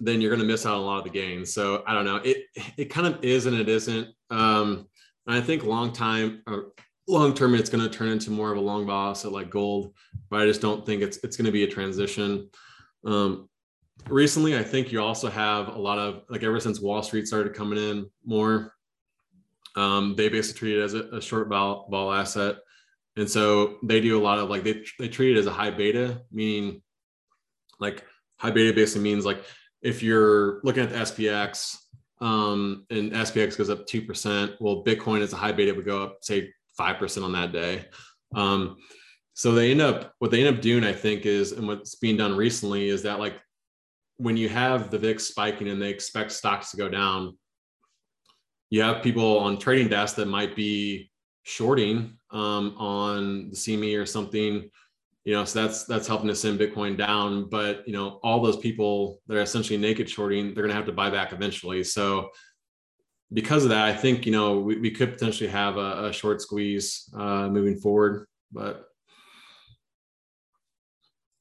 then you're going to miss out on a lot of the gains. So I don't know. It kind of is and it isn't. And I think long term, it's going to turn into more of a long vol, so like gold, but I just don't think it's going to be a transition. Recently, I think you also have a lot of, like, ever since Wall Street started coming in more, they basically treat it as a short vol asset. And so they do a lot of, like, they treat it as a high beta, meaning like high beta basically means like if you're looking at the SPX and SPX goes up 2%, well, Bitcoin is a high beta, would go up, say, 5% on that day. So what they end up doing, I think, is, and what's being done recently is that, like, when you have the VIX spiking and they expect stocks to go down, you have people on trading desks that might be shorting on the CME or something, you know, so that's helping to send Bitcoin down. But, you know, all those people that are essentially naked shorting, they're going to have to buy back eventually. So because of that, I think, you know, we could potentially have a short squeeze moving forward. But,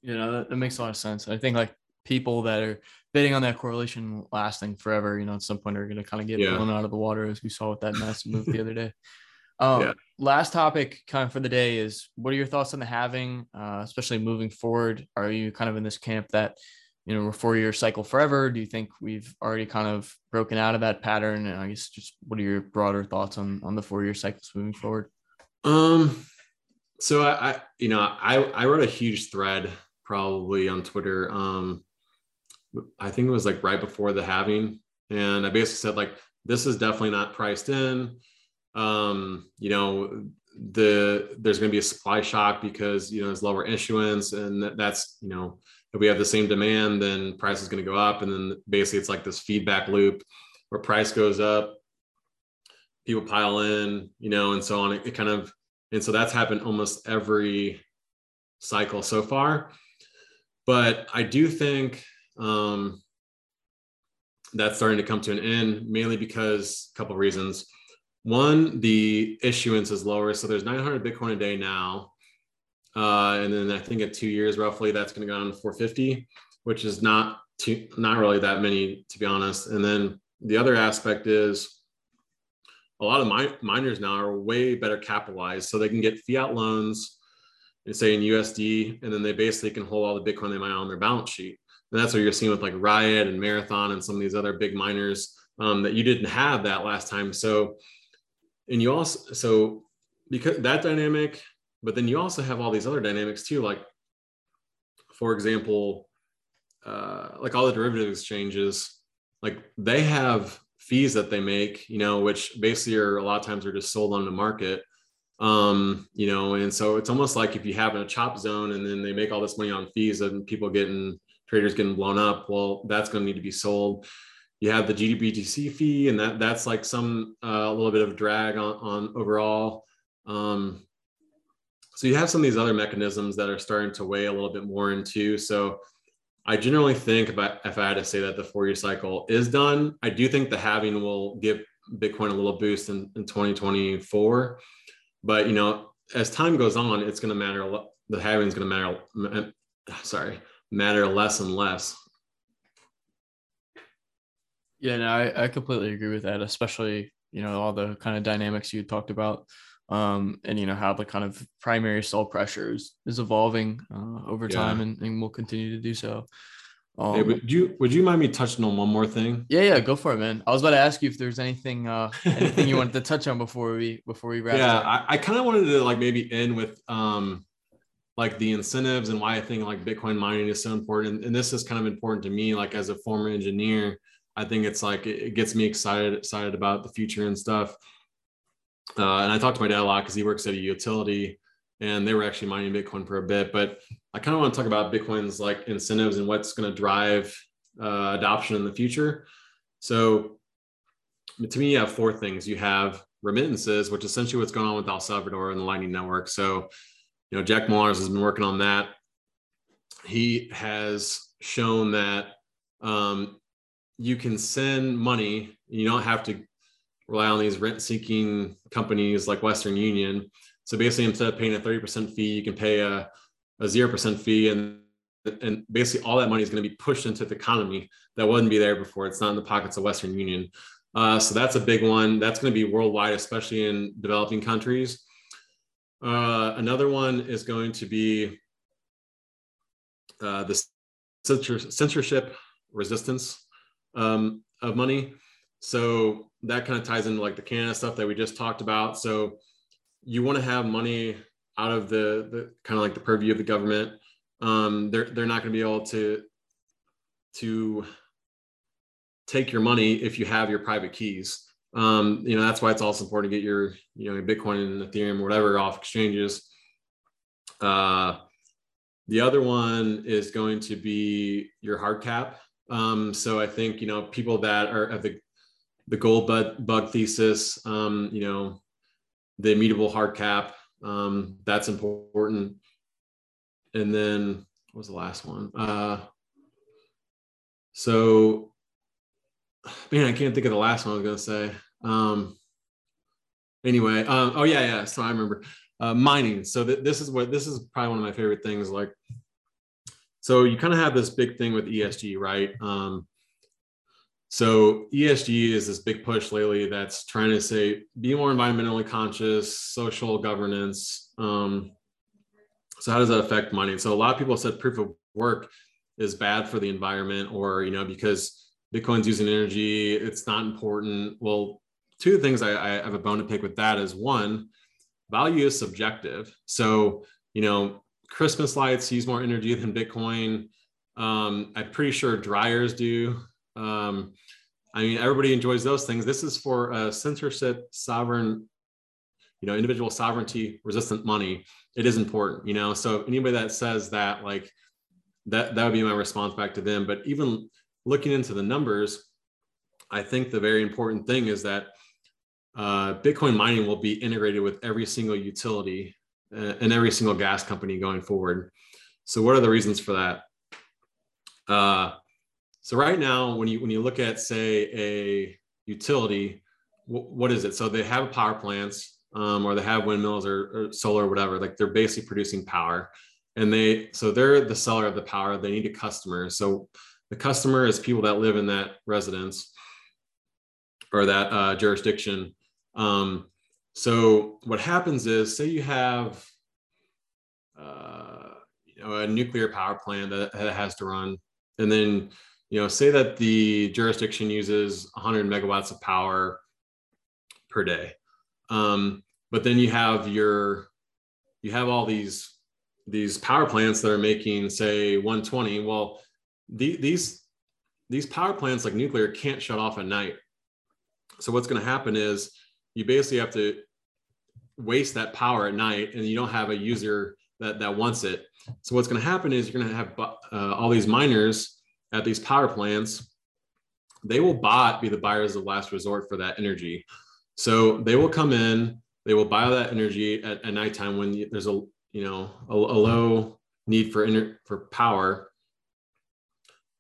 you know, that makes a lot of sense. I think, like, people that are betting on that correlation lasting forever, you know, at some point are going to kind of get blown out of the water, as we saw with that massive move the other day. Last topic kind of for the day is, what are your thoughts on the halving, especially moving forward? Are you kind of in this camp that, a 4-year cycle forever? Do you think we've already kind of broken out of that pattern? And I guess just what are your broader thoughts on the 4-year cycles moving forward? So I wrote a huge thread probably on Twitter. I think it was like right before the halving. And I basically said, like, this is definitely not priced in. There's going to be a supply shock because, there's lower issuance, and that's, if we have the same demand, then price is going to go up. And then basically it's like this feedback loop where price goes up, people pile in, and so on. And so that's happened almost every cycle so far. But I do think that's starting to come to an end, mainly because a couple of reasons. One, the issuance is lower. So there's 900 Bitcoin a day now. And then I think at 2 years, roughly, that's going to go down to 450, which is not really that many, to be honest. And then the other aspect is a lot of miners now are way better capitalized. So they can get fiat loans, and say in USD, and then they basically can hold all the Bitcoin they mine on their balance sheet. And that's what you're seeing with like Riot and Marathon and some of these other big miners that you didn't have that last time. So because that dynamic, but then you also have all these other dynamics too. Like, for example, like all the derivative exchanges, like they have fees that they make, which basically are a lot of times are just sold on the market. And so it's almost like if you have a chop zone and then they make all this money on fees and traders getting blown up, well, that's going to need to be sold. You have the GDBTC fee, and that's like some a little bit of drag on overall. So you have some of these other mechanisms that are starting to weigh a little bit more into. So I generally think if I had to say that the 4-year cycle is done, I do think the halving will give Bitcoin a little boost in 2024. But, as time goes on, it's going to matter. The halving is going to matter less and less. Yeah, no, I completely agree with that, especially, all the kind of dynamics you talked about, and, how the kind of primary sell pressure is evolving over time, and will continue to do so. Hey, would you mind me touching on one more thing? Yeah, go for it, man. I was about to ask you if there's anything you wanted to touch on before we wrap up. Yeah, I kind of wanted to like maybe end with like the incentives and why I think like Bitcoin mining is so important. And this is kind of important to me, like as a former engineer. I think it's like, it gets me excited about the future and stuff. And I talked to my dad a lot because he works at a utility, and they were actually mining Bitcoin for a bit, but I kind of want to talk about Bitcoin's like incentives and what's going to drive adoption in the future. So to me, you have four things. You have remittances, which is essentially what's going on with El Salvador and the Lightning Network. So, Jack Morris has been working on that. He has shown that, you can send money. You don't have to rely on these rent-seeking companies like Western Union. So basically, instead of paying a 30% fee, you can pay a 0% fee. And basically, all that money is going to be pushed into the economy that wouldn't be there before. It's not in the pockets of Western Union. So that's a big one. That's going to be worldwide, especially in developing countries. Another one is going to be the censorship resistance of money. So that kind of ties into like the Canada stuff that we just talked about. So you want to have money out of the kind of like the purview of the government. They're not going to be able to take your money if you have your private keys. That's why it's also important to get your, your Bitcoin and Ethereum or whatever off exchanges. The other one is going to be your hard cap. So I think, people that are at the gold bug thesis, the immutable hard cap, that's important. And then what was the last one? So, man, I can't think of the last one I was going to say. So I remember mining. So this is probably one of my favorite things. Like, so you kind of have this big thing with ESG, right? So ESG is this big push lately that's trying to say, be more environmentally conscious, social governance. So how does that affect mining? So a lot of people said proof of work is bad for the environment, or, you know, because Bitcoin's using energy, it's not important. Well, two things I have a bone to pick with that is, one, value is subjective. So, you know, Christmas lights use more energy than Bitcoin. I'm pretty sure dryers do. I mean, everybody enjoys those things. This is for censorship, sovereign, you know, individual sovereignty resistant money. It is important, you know. So anybody that says that, like, that would be my response back to them. But even looking into the numbers, I think the very important thing is that Bitcoin mining will be integrated with every single utility and every single gas company going forward. So what are the reasons for that? So right now, when you look at, say, a utility, what is it? So they have power plants, or they have windmills or solar, or whatever. Like, they're basically producing power, and they're the seller of the power. They need a customer. So the customer is people that live in that residence or that jurisdiction. So what happens is, say you have a nuclear power plant that has to run, and then, you know, say that the jurisdiction uses 100 megawatts of power per day. But then you have all these power plants that are making, say, 120. Well, these power plants, like nuclear, can't shut off at night. So what's going to happen is you basically have to waste that power at night, and you don't have a user that wants it. So what's going to happen is you're going to have all these miners at these power plants. They will be the buyers of last resort for that energy. So they will come in, they will buy that energy at nighttime when there's a low need for power.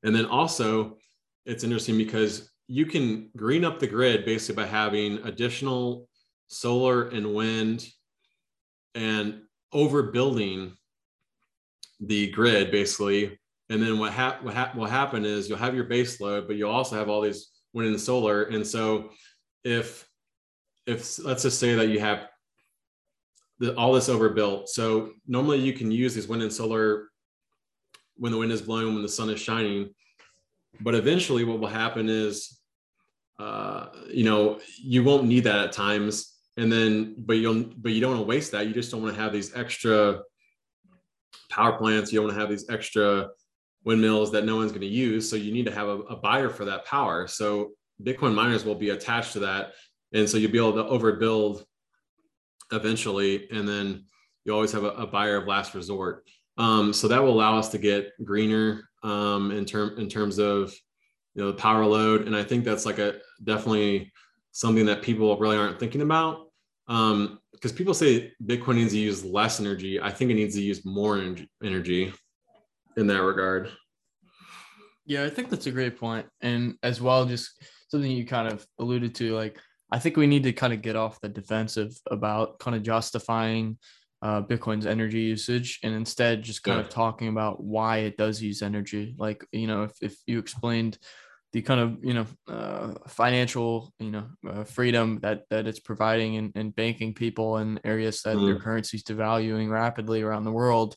And then also, it's interesting because you can green up the grid basically by having additional solar and wind and overbuilding the grid, basically. And then what will happen is you'll have your base load, but you'll also have all these wind and solar. And so if let's just say that you have all this overbuilt. So normally you can use these wind and solar when the wind is blowing, when the sun is shining. But eventually what will happen is, you won't need that at times. And then, but you don't want to waste that. You just don't want to have these extra power plants. You don't want to have these extra windmills that no one's going to use. So you need to have a buyer for that power. So Bitcoin miners will be attached to that. And so you'll be able to overbuild eventually. And then you always have a buyer of last resort. So that will allow us to get greener in terms of, you know, the power load. And I think that's like definitely something that people really aren't thinking about. Because people say Bitcoin needs to use less energy. I think it needs to use more energy in that regard. Yeah, I think that's a great point. And as well, just something you kind of alluded to, like, I think we need to kind of get off the defensive about kind of justifying Bitcoin's energy usage, and instead just kind of talking about why it does use energy. Like, you know, if you explained the kind of, you know, financial, you know, freedom that it's providing and banking people in areas that their currency's devaluing rapidly around the world.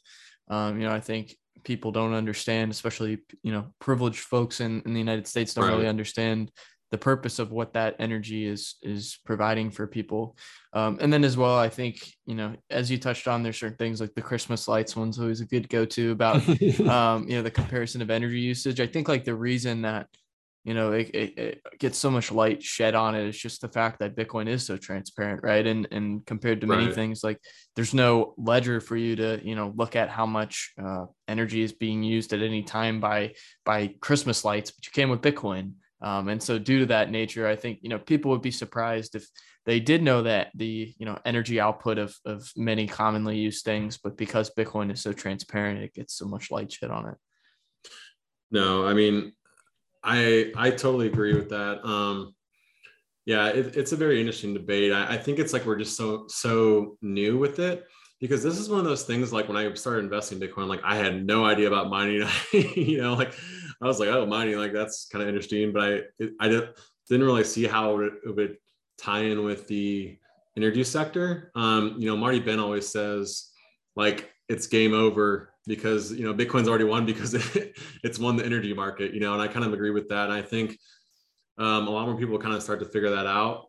You know, I think people don't understand, especially, you know, privileged folks in the United States don't really understand the purpose of what that energy is providing for people. And then as well, I think, you know, as you touched on, there's certain things like the Christmas lights one's always a good go-to about, you know, the comparison of energy usage. I think, like, the reason that, you know, it gets so much light shed on it is just the fact that Bitcoin is so transparent, right? And compared to many things, like, there's no ledger for you to, you know, look at how much energy is being used at any time by Christmas lights, but you can with Bitcoin. And so due to that nature, I think, you know, people would be surprised if they did know that the, you know, energy output of many commonly used things, but because Bitcoin is so transparent, it gets so much light shed on it. No, I mean, I totally agree with that. It's a very interesting debate. I think it's like we're just so new with it, because this is one of those things, like, when I started investing in Bitcoin, like, I had no idea about mining. You know, like, I was like, oh, mining, like, that's kind of interesting, but I didn't really see how it would tie in with the energy sector. You know, Marty Benn always says, like, it's game over because, you know, Bitcoin's already won because it's won the energy market, you know, and I kind of agree with that. And I think a lot more people kind of start to figure that out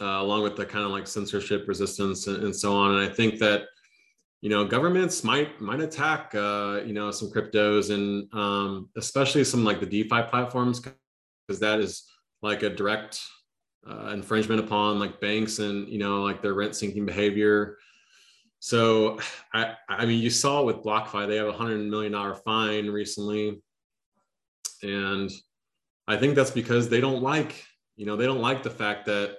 along with the kind of like censorship resistance and so on. And I think that, you know, governments might attack, you know, some cryptos and especially some like the DeFi platforms, because that is like a direct infringement upon like banks and, you know, like their rent sinking behavior. So, I mean, you saw with BlockFi, they have $100 million fine recently. And I think that's because they don't like, you know, they don't like the fact that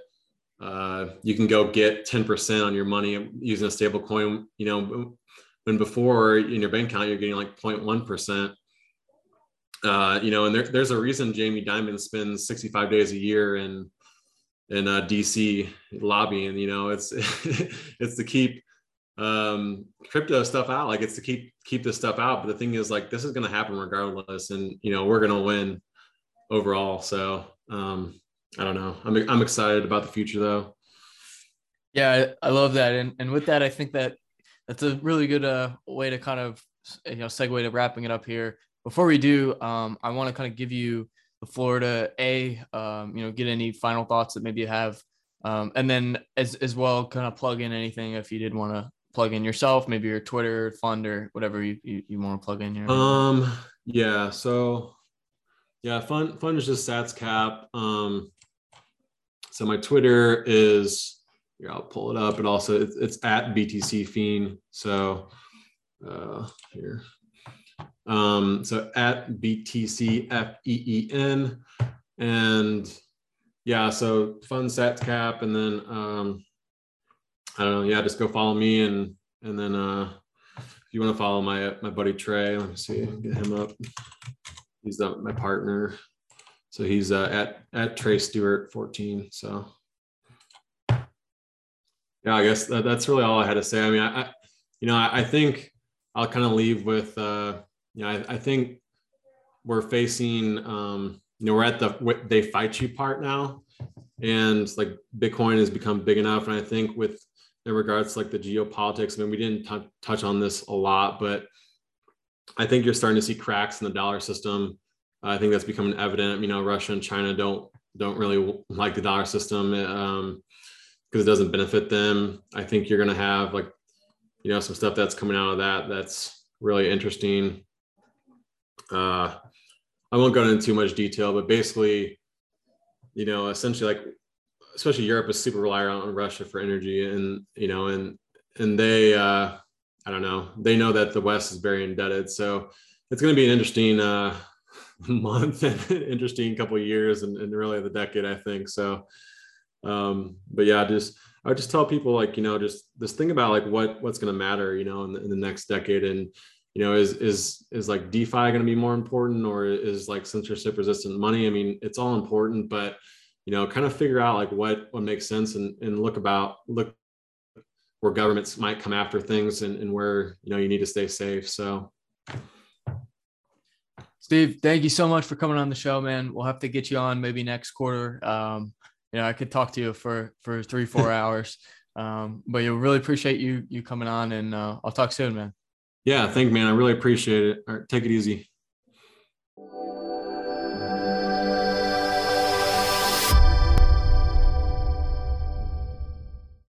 you can go get 10% on your money using a stable coin, you know, when before in your bank account, you're getting like 0.1%, you know, and there's a reason Jamie Dimon spends 65 days a year in DC lobbying, you know, it's to keep crypto stuff out. Like it's to keep this stuff out. But the thing is, like, this is going to happen regardless. And, you know, we're going to win overall. So, I don't know. I'm excited about the future though. Yeah, I love that. And with that, I think that that's a really good way to kind of, you know, segue to wrapping it up here. Before we do, I want to kind of give you the floor to you know, get any final thoughts that maybe you have. And then as well, kind of plug in anything if you did want to plug in yourself, maybe your Twitter fund or whatever you want to plug in here. Yeah. So yeah, fund is just Sats Cap. So my Twitter is, here, I'll pull it up, and also it's at BTC Fiend. So here, so at BTCFEEN, and yeah, so fund Sats Cap, and then I don't know, yeah, just go follow me, and then if you want to follow my buddy Trey, let me see, get him up. He's my partner. So he's at Trey Stewart 14. So yeah, I guess that's really all I had to say. I mean, I you know, I think I'll kind of leave with you know, I think we're facing you know, we're at the they fight you part now, and like Bitcoin has become big enough. And I think with in regards to like the geopolitics, I mean, we didn't touch on this a lot, but I think you're starting to see cracks in the dollar system. I think that's becoming evident. You know, Russia and China don't really like the dollar system because it doesn't benefit them. I think you're going to have like, you know, some stuff that's coming out of that's really interesting. I won't go into too much detail, but basically, you know, essentially like, especially Europe is super reliant on Russia for energy, and, you know, and they, I don't know, they know that the West is very indebted. So it's going to be an interesting, month and interesting couple of years and really the decade, I think. So but yeah, I would just tell people, like, you know, just this thing about like what's going to matter, you know, in the next decade. And, you know, is like DeFi going to be more important, or is like censorship resistant money? I mean, it's all important, but, you know, kind of figure out like what makes sense and look where governments might come after things and where, you know, you need to stay safe. So Steve, thank you so much for coming on the show, man. We'll have to get you on maybe next quarter. You know, I could talk to you for 3-4 hours, but you'll really appreciate you coming on, and I'll talk soon, man. Yeah, thank you, man. I really appreciate it. All right, take it easy.